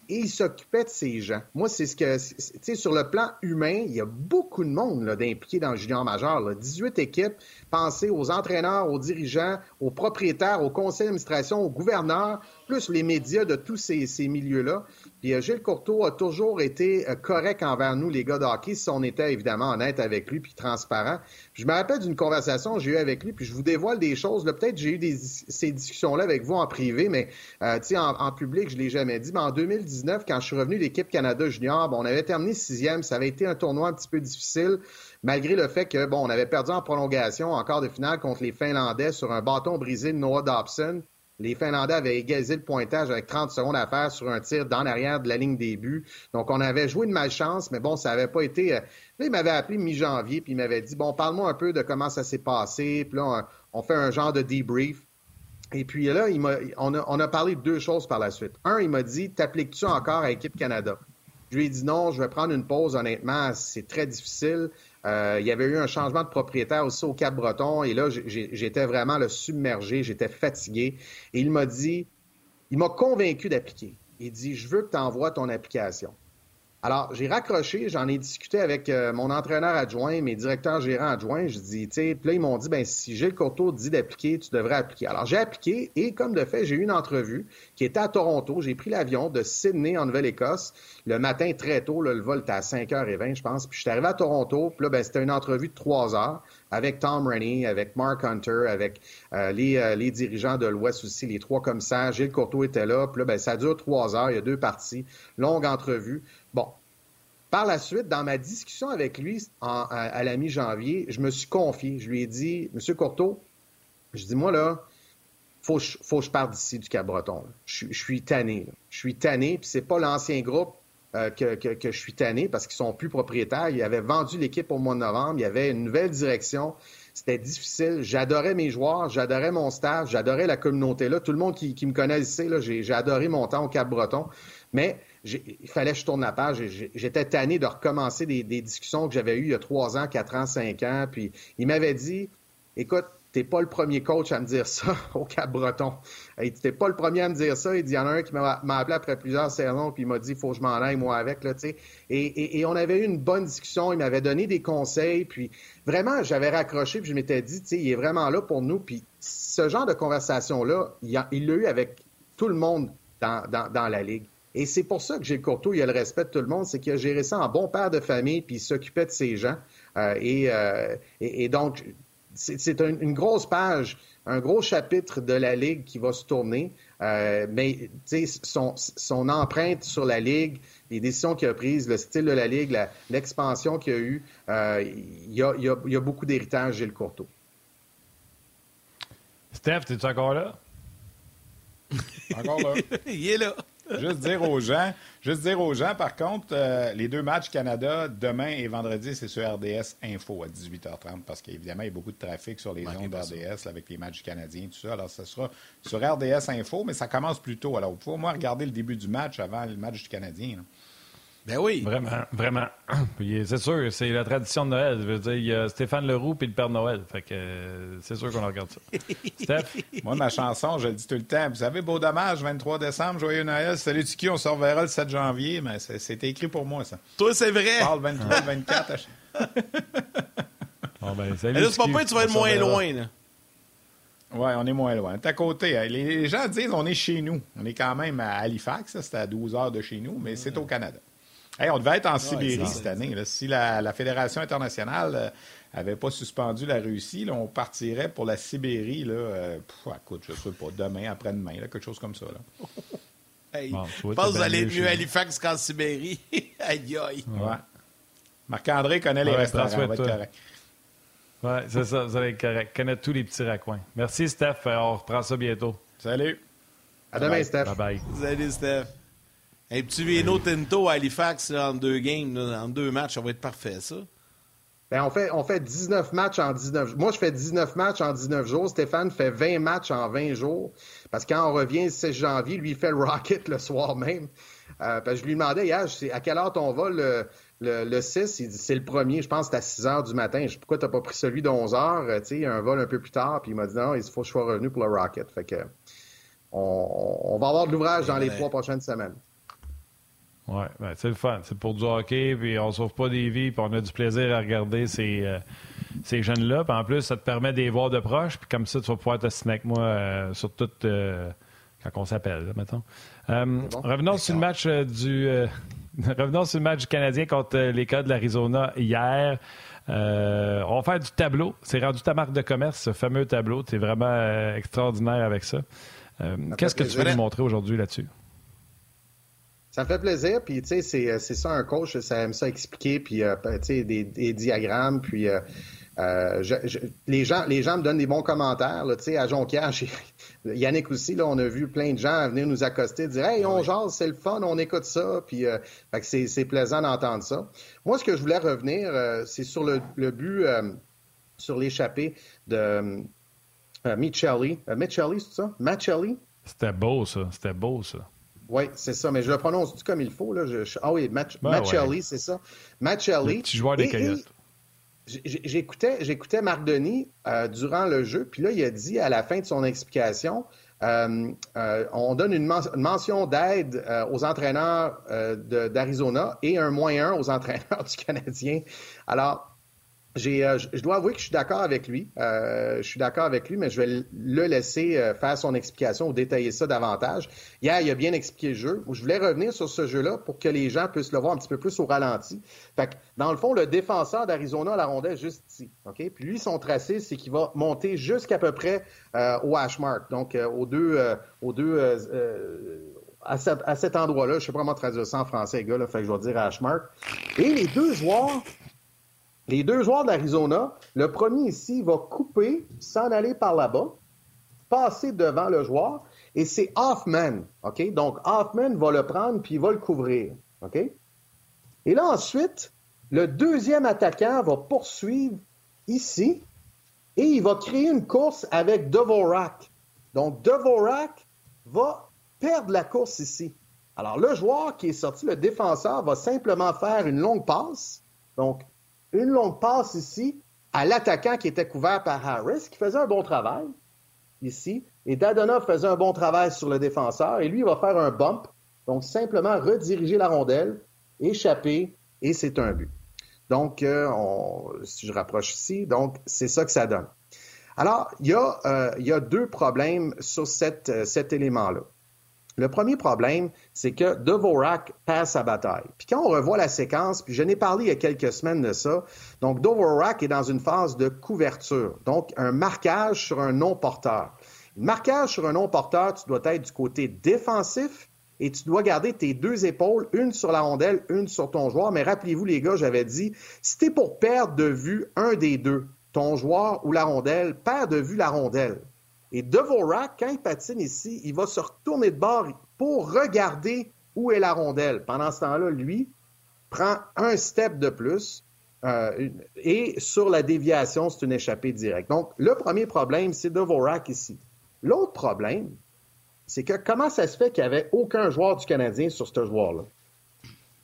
et il s'occupait de ces gens. Moi, c'est ce que, tu sais, sur le plan humain, il y a beaucoup de monde là, d'impliqués dans le junior majeur. Là. dix-huit équipes, pensez aux entraîneurs, aux dirigeants, aux propriétaires, aux conseils d'administration, aux gouverneurs, plus les médias de tous ces, ces milieux-là. Puis euh, Gilles Courteau a toujours été euh, correct envers nous, les gars de hockey, si on était évidemment honnête avec lui puis transparent. Puis, je me rappelle d'une conversation que j'ai eue avec lui, puis je vous dévoile des choses. Là, peut-être que j'ai eu des, ces discussions-là avec vous en privé, mais euh, tu sais, en, en public, je ne l'ai jamais dit. Mais en deux mille dix-neuf, quand je suis revenu l'équipe Canada junior, bon, on avait terminé sixième. Ça avait été un tournoi un petit peu difficile, malgré le fait que, bon, on avait perdu en prolongation, en quart de finale contre les Finlandais sur un bâton brisé de Noah Dobson. Les Finlandais avaient égalisé le pointage avec trente secondes à faire sur un tir dans l'arrière de la ligne des buts. Donc, on avait joué de malchance, mais bon, ça n'avait pas été... Là, il m'avait appelé mi-janvier, puis il m'avait dit, bon, parle-moi un peu de comment ça s'est passé. Puis là, on fait un genre de debrief. Et puis là, il m'a... on, a... on a parlé de deux choses par la suite. Un, il m'a dit, t'appliques-tu encore à Équipe Canada? Je lui ai dit non, je vais prendre une pause, honnêtement, c'est très difficile. Euh, il y avait eu un changement de propriétaire aussi au Cap-Breton et là, j'ai, j'étais vraiment le submergé, j'étais fatigué. Et il m'a dit, il m'a convaincu d'appliquer. Il dit, je veux que tu envoies ton application. Alors, j'ai raccroché, j'en ai discuté avec euh, mon entraîneur adjoint, mes directeurs gérants adjoints. Je dis, tu sais, puis là, ils m'ont dit, ben si Gilles Courteau dit d'appliquer, tu devrais appliquer. Alors, j'ai appliqué et, comme de fait, j'ai eu une entrevue qui était à Toronto. J'ai pris l'avion de Sydney en Nouvelle-Écosse le matin très tôt. Là, le vol était à cinq heures vingt, je pense. Puis, je suis arrivé à Toronto. Puis là, ben c'était une entrevue de trois heures avec Tom Rennie, avec Mark Hunter, avec euh, les, euh, les dirigeants de l'Ouest aussi, les trois commissaires. Gilles Courteau était là. Puis là, ben ça dure trois heures. Il y a deux parties. Longue entrevue. Bon, par la suite, dans ma discussion avec lui en, à, à la mi-janvier, je me suis confié. Je lui ai dit, monsieur Courteau, je dis, moi, là, faut que faut je parte d'ici du Cap-Breton. Je, je suis tanné. Là. Je suis tanné, puis c'est pas l'ancien groupe euh, que, que, que je suis tanné, parce qu'ils sont plus propriétaires. Ils avaient vendu l'équipe au mois de novembre. Il y avait une nouvelle direction. C'était difficile. J'adorais mes joueurs, j'adorais mon staff, j'adorais la communauté. Là, tout le monde qui, qui me connaît ici, là, j'ai, j'ai adoré mon temps au Cap-Breton. Mais j'ai, il fallait que je tourne la page. J'étais tanné de recommencer des, des discussions que j'avais eues il y a trois ans, quatre ans, cinq ans. Puis il m'avait dit, écoute, t'es pas le premier coach à me dire ça au Cap-Breton. Il dit, t'es pas le premier à me dire ça. Il dit, il y en a un qui m'a, m'a appelé après plusieurs saisons, puis il m'a dit, il faut que je m'en aille, moi, avec. Là, et, et, et on avait eu une bonne discussion. Il m'avait donné des conseils. Puis vraiment, j'avais raccroché, puis je m'étais dit, tu sais, il est vraiment là pour nous. Puis ce genre de conversation-là, il a, il l'a eu avec tout le monde dans, dans, dans la Ligue. Et c'est pour ça que Gilles Courteau, il a le respect de tout le monde, c'est qu'il a géré ça en bon père de famille, puis il s'occupait de ses gens. Euh, et, euh, et, et donc, c'est, c'est un, une grosse page, un gros chapitre de la Ligue qui va se tourner. Euh, mais son, son empreinte sur la Ligue, les décisions qu'il a prises, le style de la Ligue, la, l'expansion qu'il a eue, euh, il y a, il y a, il y a beaucoup d'héritage, Gilles Courteau. Steph, es-tu encore là? Encore là. Il est là. Juste dire aux gens, juste dire aux gens, par contre, euh, les deux matchs Canada, demain et vendredi, c'est sur R D S Info à dix-huit heures trente, parce qu'évidemment, il y a beaucoup de trafic sur les ondes R D S, là, avec les matchs canadiens, tout ça. Alors, ça sera sur R D S Info, mais ça commence plus tôt. Alors, vous pouvez au moins regarder le début du match avant le match du Canadien. Là. Ben oui! Vraiment, vraiment. C'est sûr, c'est la tradition de Noël. Je veux dire, il y a Stéphane Leroux puis le Père Noël. Fait que c'est sûr qu'on regarde ça. Steph? Moi, ma chanson, je le dis tout le temps. Vous savez, beau dommage, vingt-trois décembre, joyeux Noël. Salut Tiki, on se reverra le sept janvier. Mais c'était écrit pour moi, ça. Toi, c'est vrai! Je parle vingt-trois, vingt-quatre. Ah. Bon, ben, salut. Et là, c'est pas pire, tu vas être moins loin, là. Oui, on est moins loin. T'es à côté. Hein. Les gens disent, on est chez nous. On est quand même à Halifax. Là. C'est à douze heures de chez nous, mais mmh. c'est au Canada. Hey, on devait être en Sibérie ouais, cette année. Là. Si la, la Fédération internationale n'avait euh, pas suspendu la Russie, là, on partirait pour la Sibérie. Là, euh, pff, écoute, je ne sais pas, demain, après-demain, là, quelque chose comme ça. Là. Hey, bon, je pense que vous allez mieux à Halifax qu'en Sibérie. Aïe, aïe. Ouais. Marc-André connaît les ouais, restaurants. Ça va être correct. Oui, c'est ça. Vous allez être correct. Connaître tous les petits raccoins. Merci, Steph. On reprend ça bientôt. Salut. À demain, bye. Steph. Bye-bye. Salut, Steph. Un petit Vino Tinto à Halifax là, en deux games, là, en deux matchs, ça va être parfait, ça. Bien, on, fait, on fait dix-neuf matchs en dix-neuf jours. Moi, je fais dix-neuf matchs en dix-neuf jours. Stéphane fait vingt matchs en vingt jours. Parce que quand on revient le six janvier, lui, il fait le Rocket le soir même. Euh, parce que je lui demandais hier, je sais, à quelle heure ton vol le, le, le six? Il dit, c'est le premier, je pense que c'est à six heures du matin. Je dis, pourquoi t'as pas pris celui de onze heures? Tu sais, il y a un vol un peu plus tard. Puis il m'a dit, non, il faut que je sois revenu pour le Rocket. Fait que on, on va avoir de l'ouvrage dans ouais, les ouais. trois prochaines semaines. Oui, ben c'est le fun. C'est pour du hockey, puis on ne sauve pas des vies, puis on a du plaisir à regarder ces, euh, ces jeunes-là. Puis en plus, ça te permet de les voir de proche, puis comme ça, tu vas pouvoir te signer avec moi euh, sur tout euh, quand on s'appelle, là, mettons. Euh, bon. Revenons D'accord. sur le match euh, du euh, revenons sur le match du Canadien contre les Coyotes de l'Arizona hier. Euh, on va faire du tableau. C'est rendu ta marque de commerce, ce fameux tableau. Tu es vraiment euh, extraordinaire avec ça. Euh, qu'est-ce que tu veux nous montrer aujourd'hui là-dessus? Ça me fait plaisir, puis tu sais, c'est, c'est ça un coach, ça aime ça expliquer, puis euh, tu sais, des, des diagrammes, puis euh, euh, je, je, les gens les gens me donnent des bons commentaires, tu sais, à Jonquière, j'ai... Yannick aussi, là, on a vu plein de gens venir nous accoster, dire « Hey, on jase, c'est le fun, on écoute ça », puis euh, fait que c'est, c'est plaisant d'entendre ça. Moi, ce que je voulais revenir, euh, c'est sur le, le but, euh, sur l'échappée de euh, Michelli, euh, Michelli, c'est ça? Michelli? C'était beau, ça, c'était beau, ça. Oui, c'est ça, mais je le prononce comme il faut. Là. Je, je, ah oui, Match, ben Matchelli, ouais. c'est ça. Matchelli. Le petit joueur des Coyotes. J'écoutais, j'écoutais Marc Denis euh, durant le jeu, puis là, il a dit à la fin de son explication Euh, euh, on donne une, men- une mention d'aide euh, aux entraîneurs euh, de, d'Arizona et un moins un aux entraîneurs du Canadien. Alors, j'ai, euh, je dois avouer que je suis d'accord avec lui. Euh, je suis d'accord avec lui, mais je vais le laisser euh, faire son explication ou détailler ça davantage. Hier, il a bien expliqué le jeu. Je voulais revenir sur ce jeu-là pour que les gens puissent le voir un petit peu plus au ralenti. Fait que, dans le fond, le défenseur d'Arizona à la rondelle juste ici. Okay? Puis lui, son tracé, c'est qu'il va monter jusqu'à peu près euh, au hash mark, donc euh, aux deux... Euh, aux deux euh, euh, à, cette, à cet endroit-là. Je ne sais pas comment traduire ça en français, les gars. Là, fait que je vais dire hash mark. Et les deux joueurs... Les deux joueurs d'Arizona, le premier ici va couper, s'en aller par là-bas, passer devant le joueur, et c'est Hoffman. Okay? Donc, Hoffman va le prendre puis il va le couvrir. Okay? Et là, ensuite, le deuxième attaquant va poursuivre ici et il va créer une course avec Dvorak. Donc, Dvorak va perdre la course ici. Alors, le joueur qui est sorti, le défenseur, va simplement faire une longue passe. Donc, une longue passe ici à l'attaquant qui était couvert par Harris, qui faisait un bon travail ici. Et Dadonov faisait un bon travail sur le défenseur. Et lui, il va faire un bump. Donc, simplement rediriger la rondelle, échapper, et c'est un but. Donc, euh, on, si je rapproche ici, donc c'est ça que ça donne. Alors, il y a, euh, il y a deux problèmes sur cette, euh, cet élément-là. Le premier problème, c'est que Dvorak perd sa bataille. Puis quand on revoit la séquence, puis je n'ai parlé il y a quelques semaines de ça, donc Dvorak est dans une phase de couverture, donc un marquage sur un non-porteur. Le marquage sur un non-porteur, tu dois être du côté défensif et tu dois garder tes deux épaules, une sur la rondelle, une sur ton joueur. Mais rappelez-vous, les gars, j'avais dit, si t'es pour perdre de vue un des deux, ton joueur ou la rondelle, perd de vue la rondelle. Et Dvorak, quand il patine ici, il va se retourner de bord pour regarder où est la rondelle. Pendant ce temps-là, lui prend un step de plus euh, et sur la déviation, c'est une échappée directe. Donc, le premier problème, c'est Dvorak ici. L'autre problème, c'est que comment ça se fait qu'il n'y avait aucun joueur du Canadien sur ce joueur-là?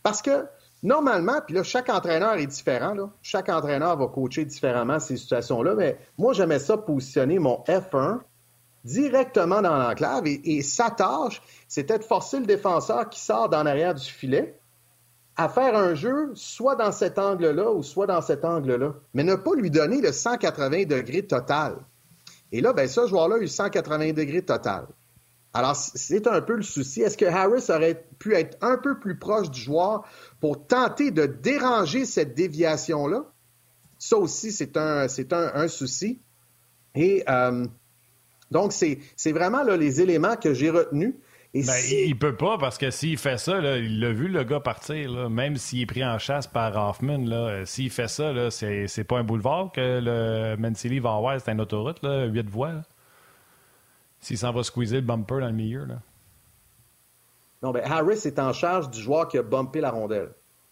Parce que normalement, puis là, chaque entraîneur est différent. Là. Chaque entraîneur va coacher différemment ces situations-là, mais moi, j'aimais ça positionner mon F un directement dans l'enclave. Et, et sa tâche, c'était de forcer le défenseur qui sort d'en arrière du filet à faire un jeu soit dans cet angle-là ou soit dans cet angle-là, mais ne pas lui donner le cent quatre-vingts degrés total. Et là, bien, ce joueur-là a eu cent quatre-vingts degrés total. Alors, c'est un peu le souci. Est-ce que Harris aurait pu être un peu plus proche du joueur pour tenter de déranger cette déviation-là? Ça aussi, c'est un, c'est un, un souci. Et... Euh, Donc, c'est, c'est vraiment là, les éléments que j'ai retenus. Et ben, si... Il peut pas, parce que s'il fait ça, là, il l'a vu, le gars partir. Là, même s'il est pris en chasse par Hoffman, là, s'il fait ça, là, c'est, c'est pas un boulevard que le Mancilli va avoir, c'est une autoroute, là, huit voies. Là. S'il s'en va squeezer le bumper dans le milieu. Là. Non, ben Harris est en charge du joueur qui a bumpé la rondelle.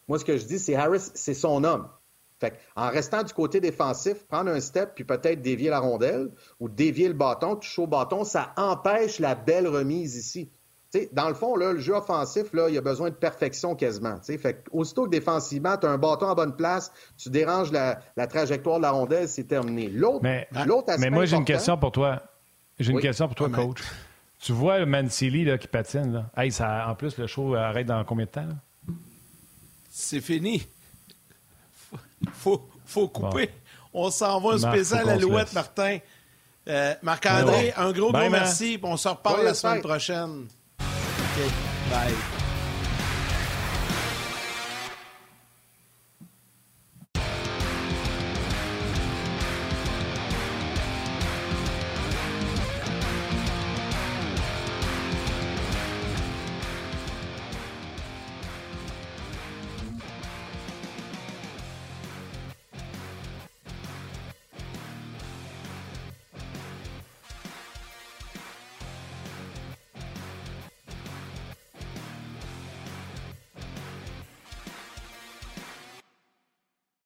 Moi, ce que je dis, c'est Harris, c'est son homme. Fait que, en restant du côté défensif, prendre un step puis peut-être dévier la rondelle ou dévier le bâton, toucher au bâton, ça empêche la belle remise ici. T'sais, dans le fond, là, le jeu offensif, là, il a besoin de perfection quasiment. Fait que, aussitôt que défensivement, tu as un bâton à bonne place, tu déranges la, la trajectoire de la rondelle, c'est terminé. L'autre, mais, l'autre aspect mais moi, j'ai une question pour toi. J'ai une oui. question pour toi, ah, coach. Mais... Tu vois le Mancilli là, qui patine. Là. Hey, ça, en plus, le show arrête dans combien de temps? Là? C'est fini. Faut, faut couper. Bon. On s'en va un spécial Alouette, Martin. Euh, Marc-André, ouais. un gros, ben gros ben. merci. On se reparle ouais, la semaine prochaine. OK, bye.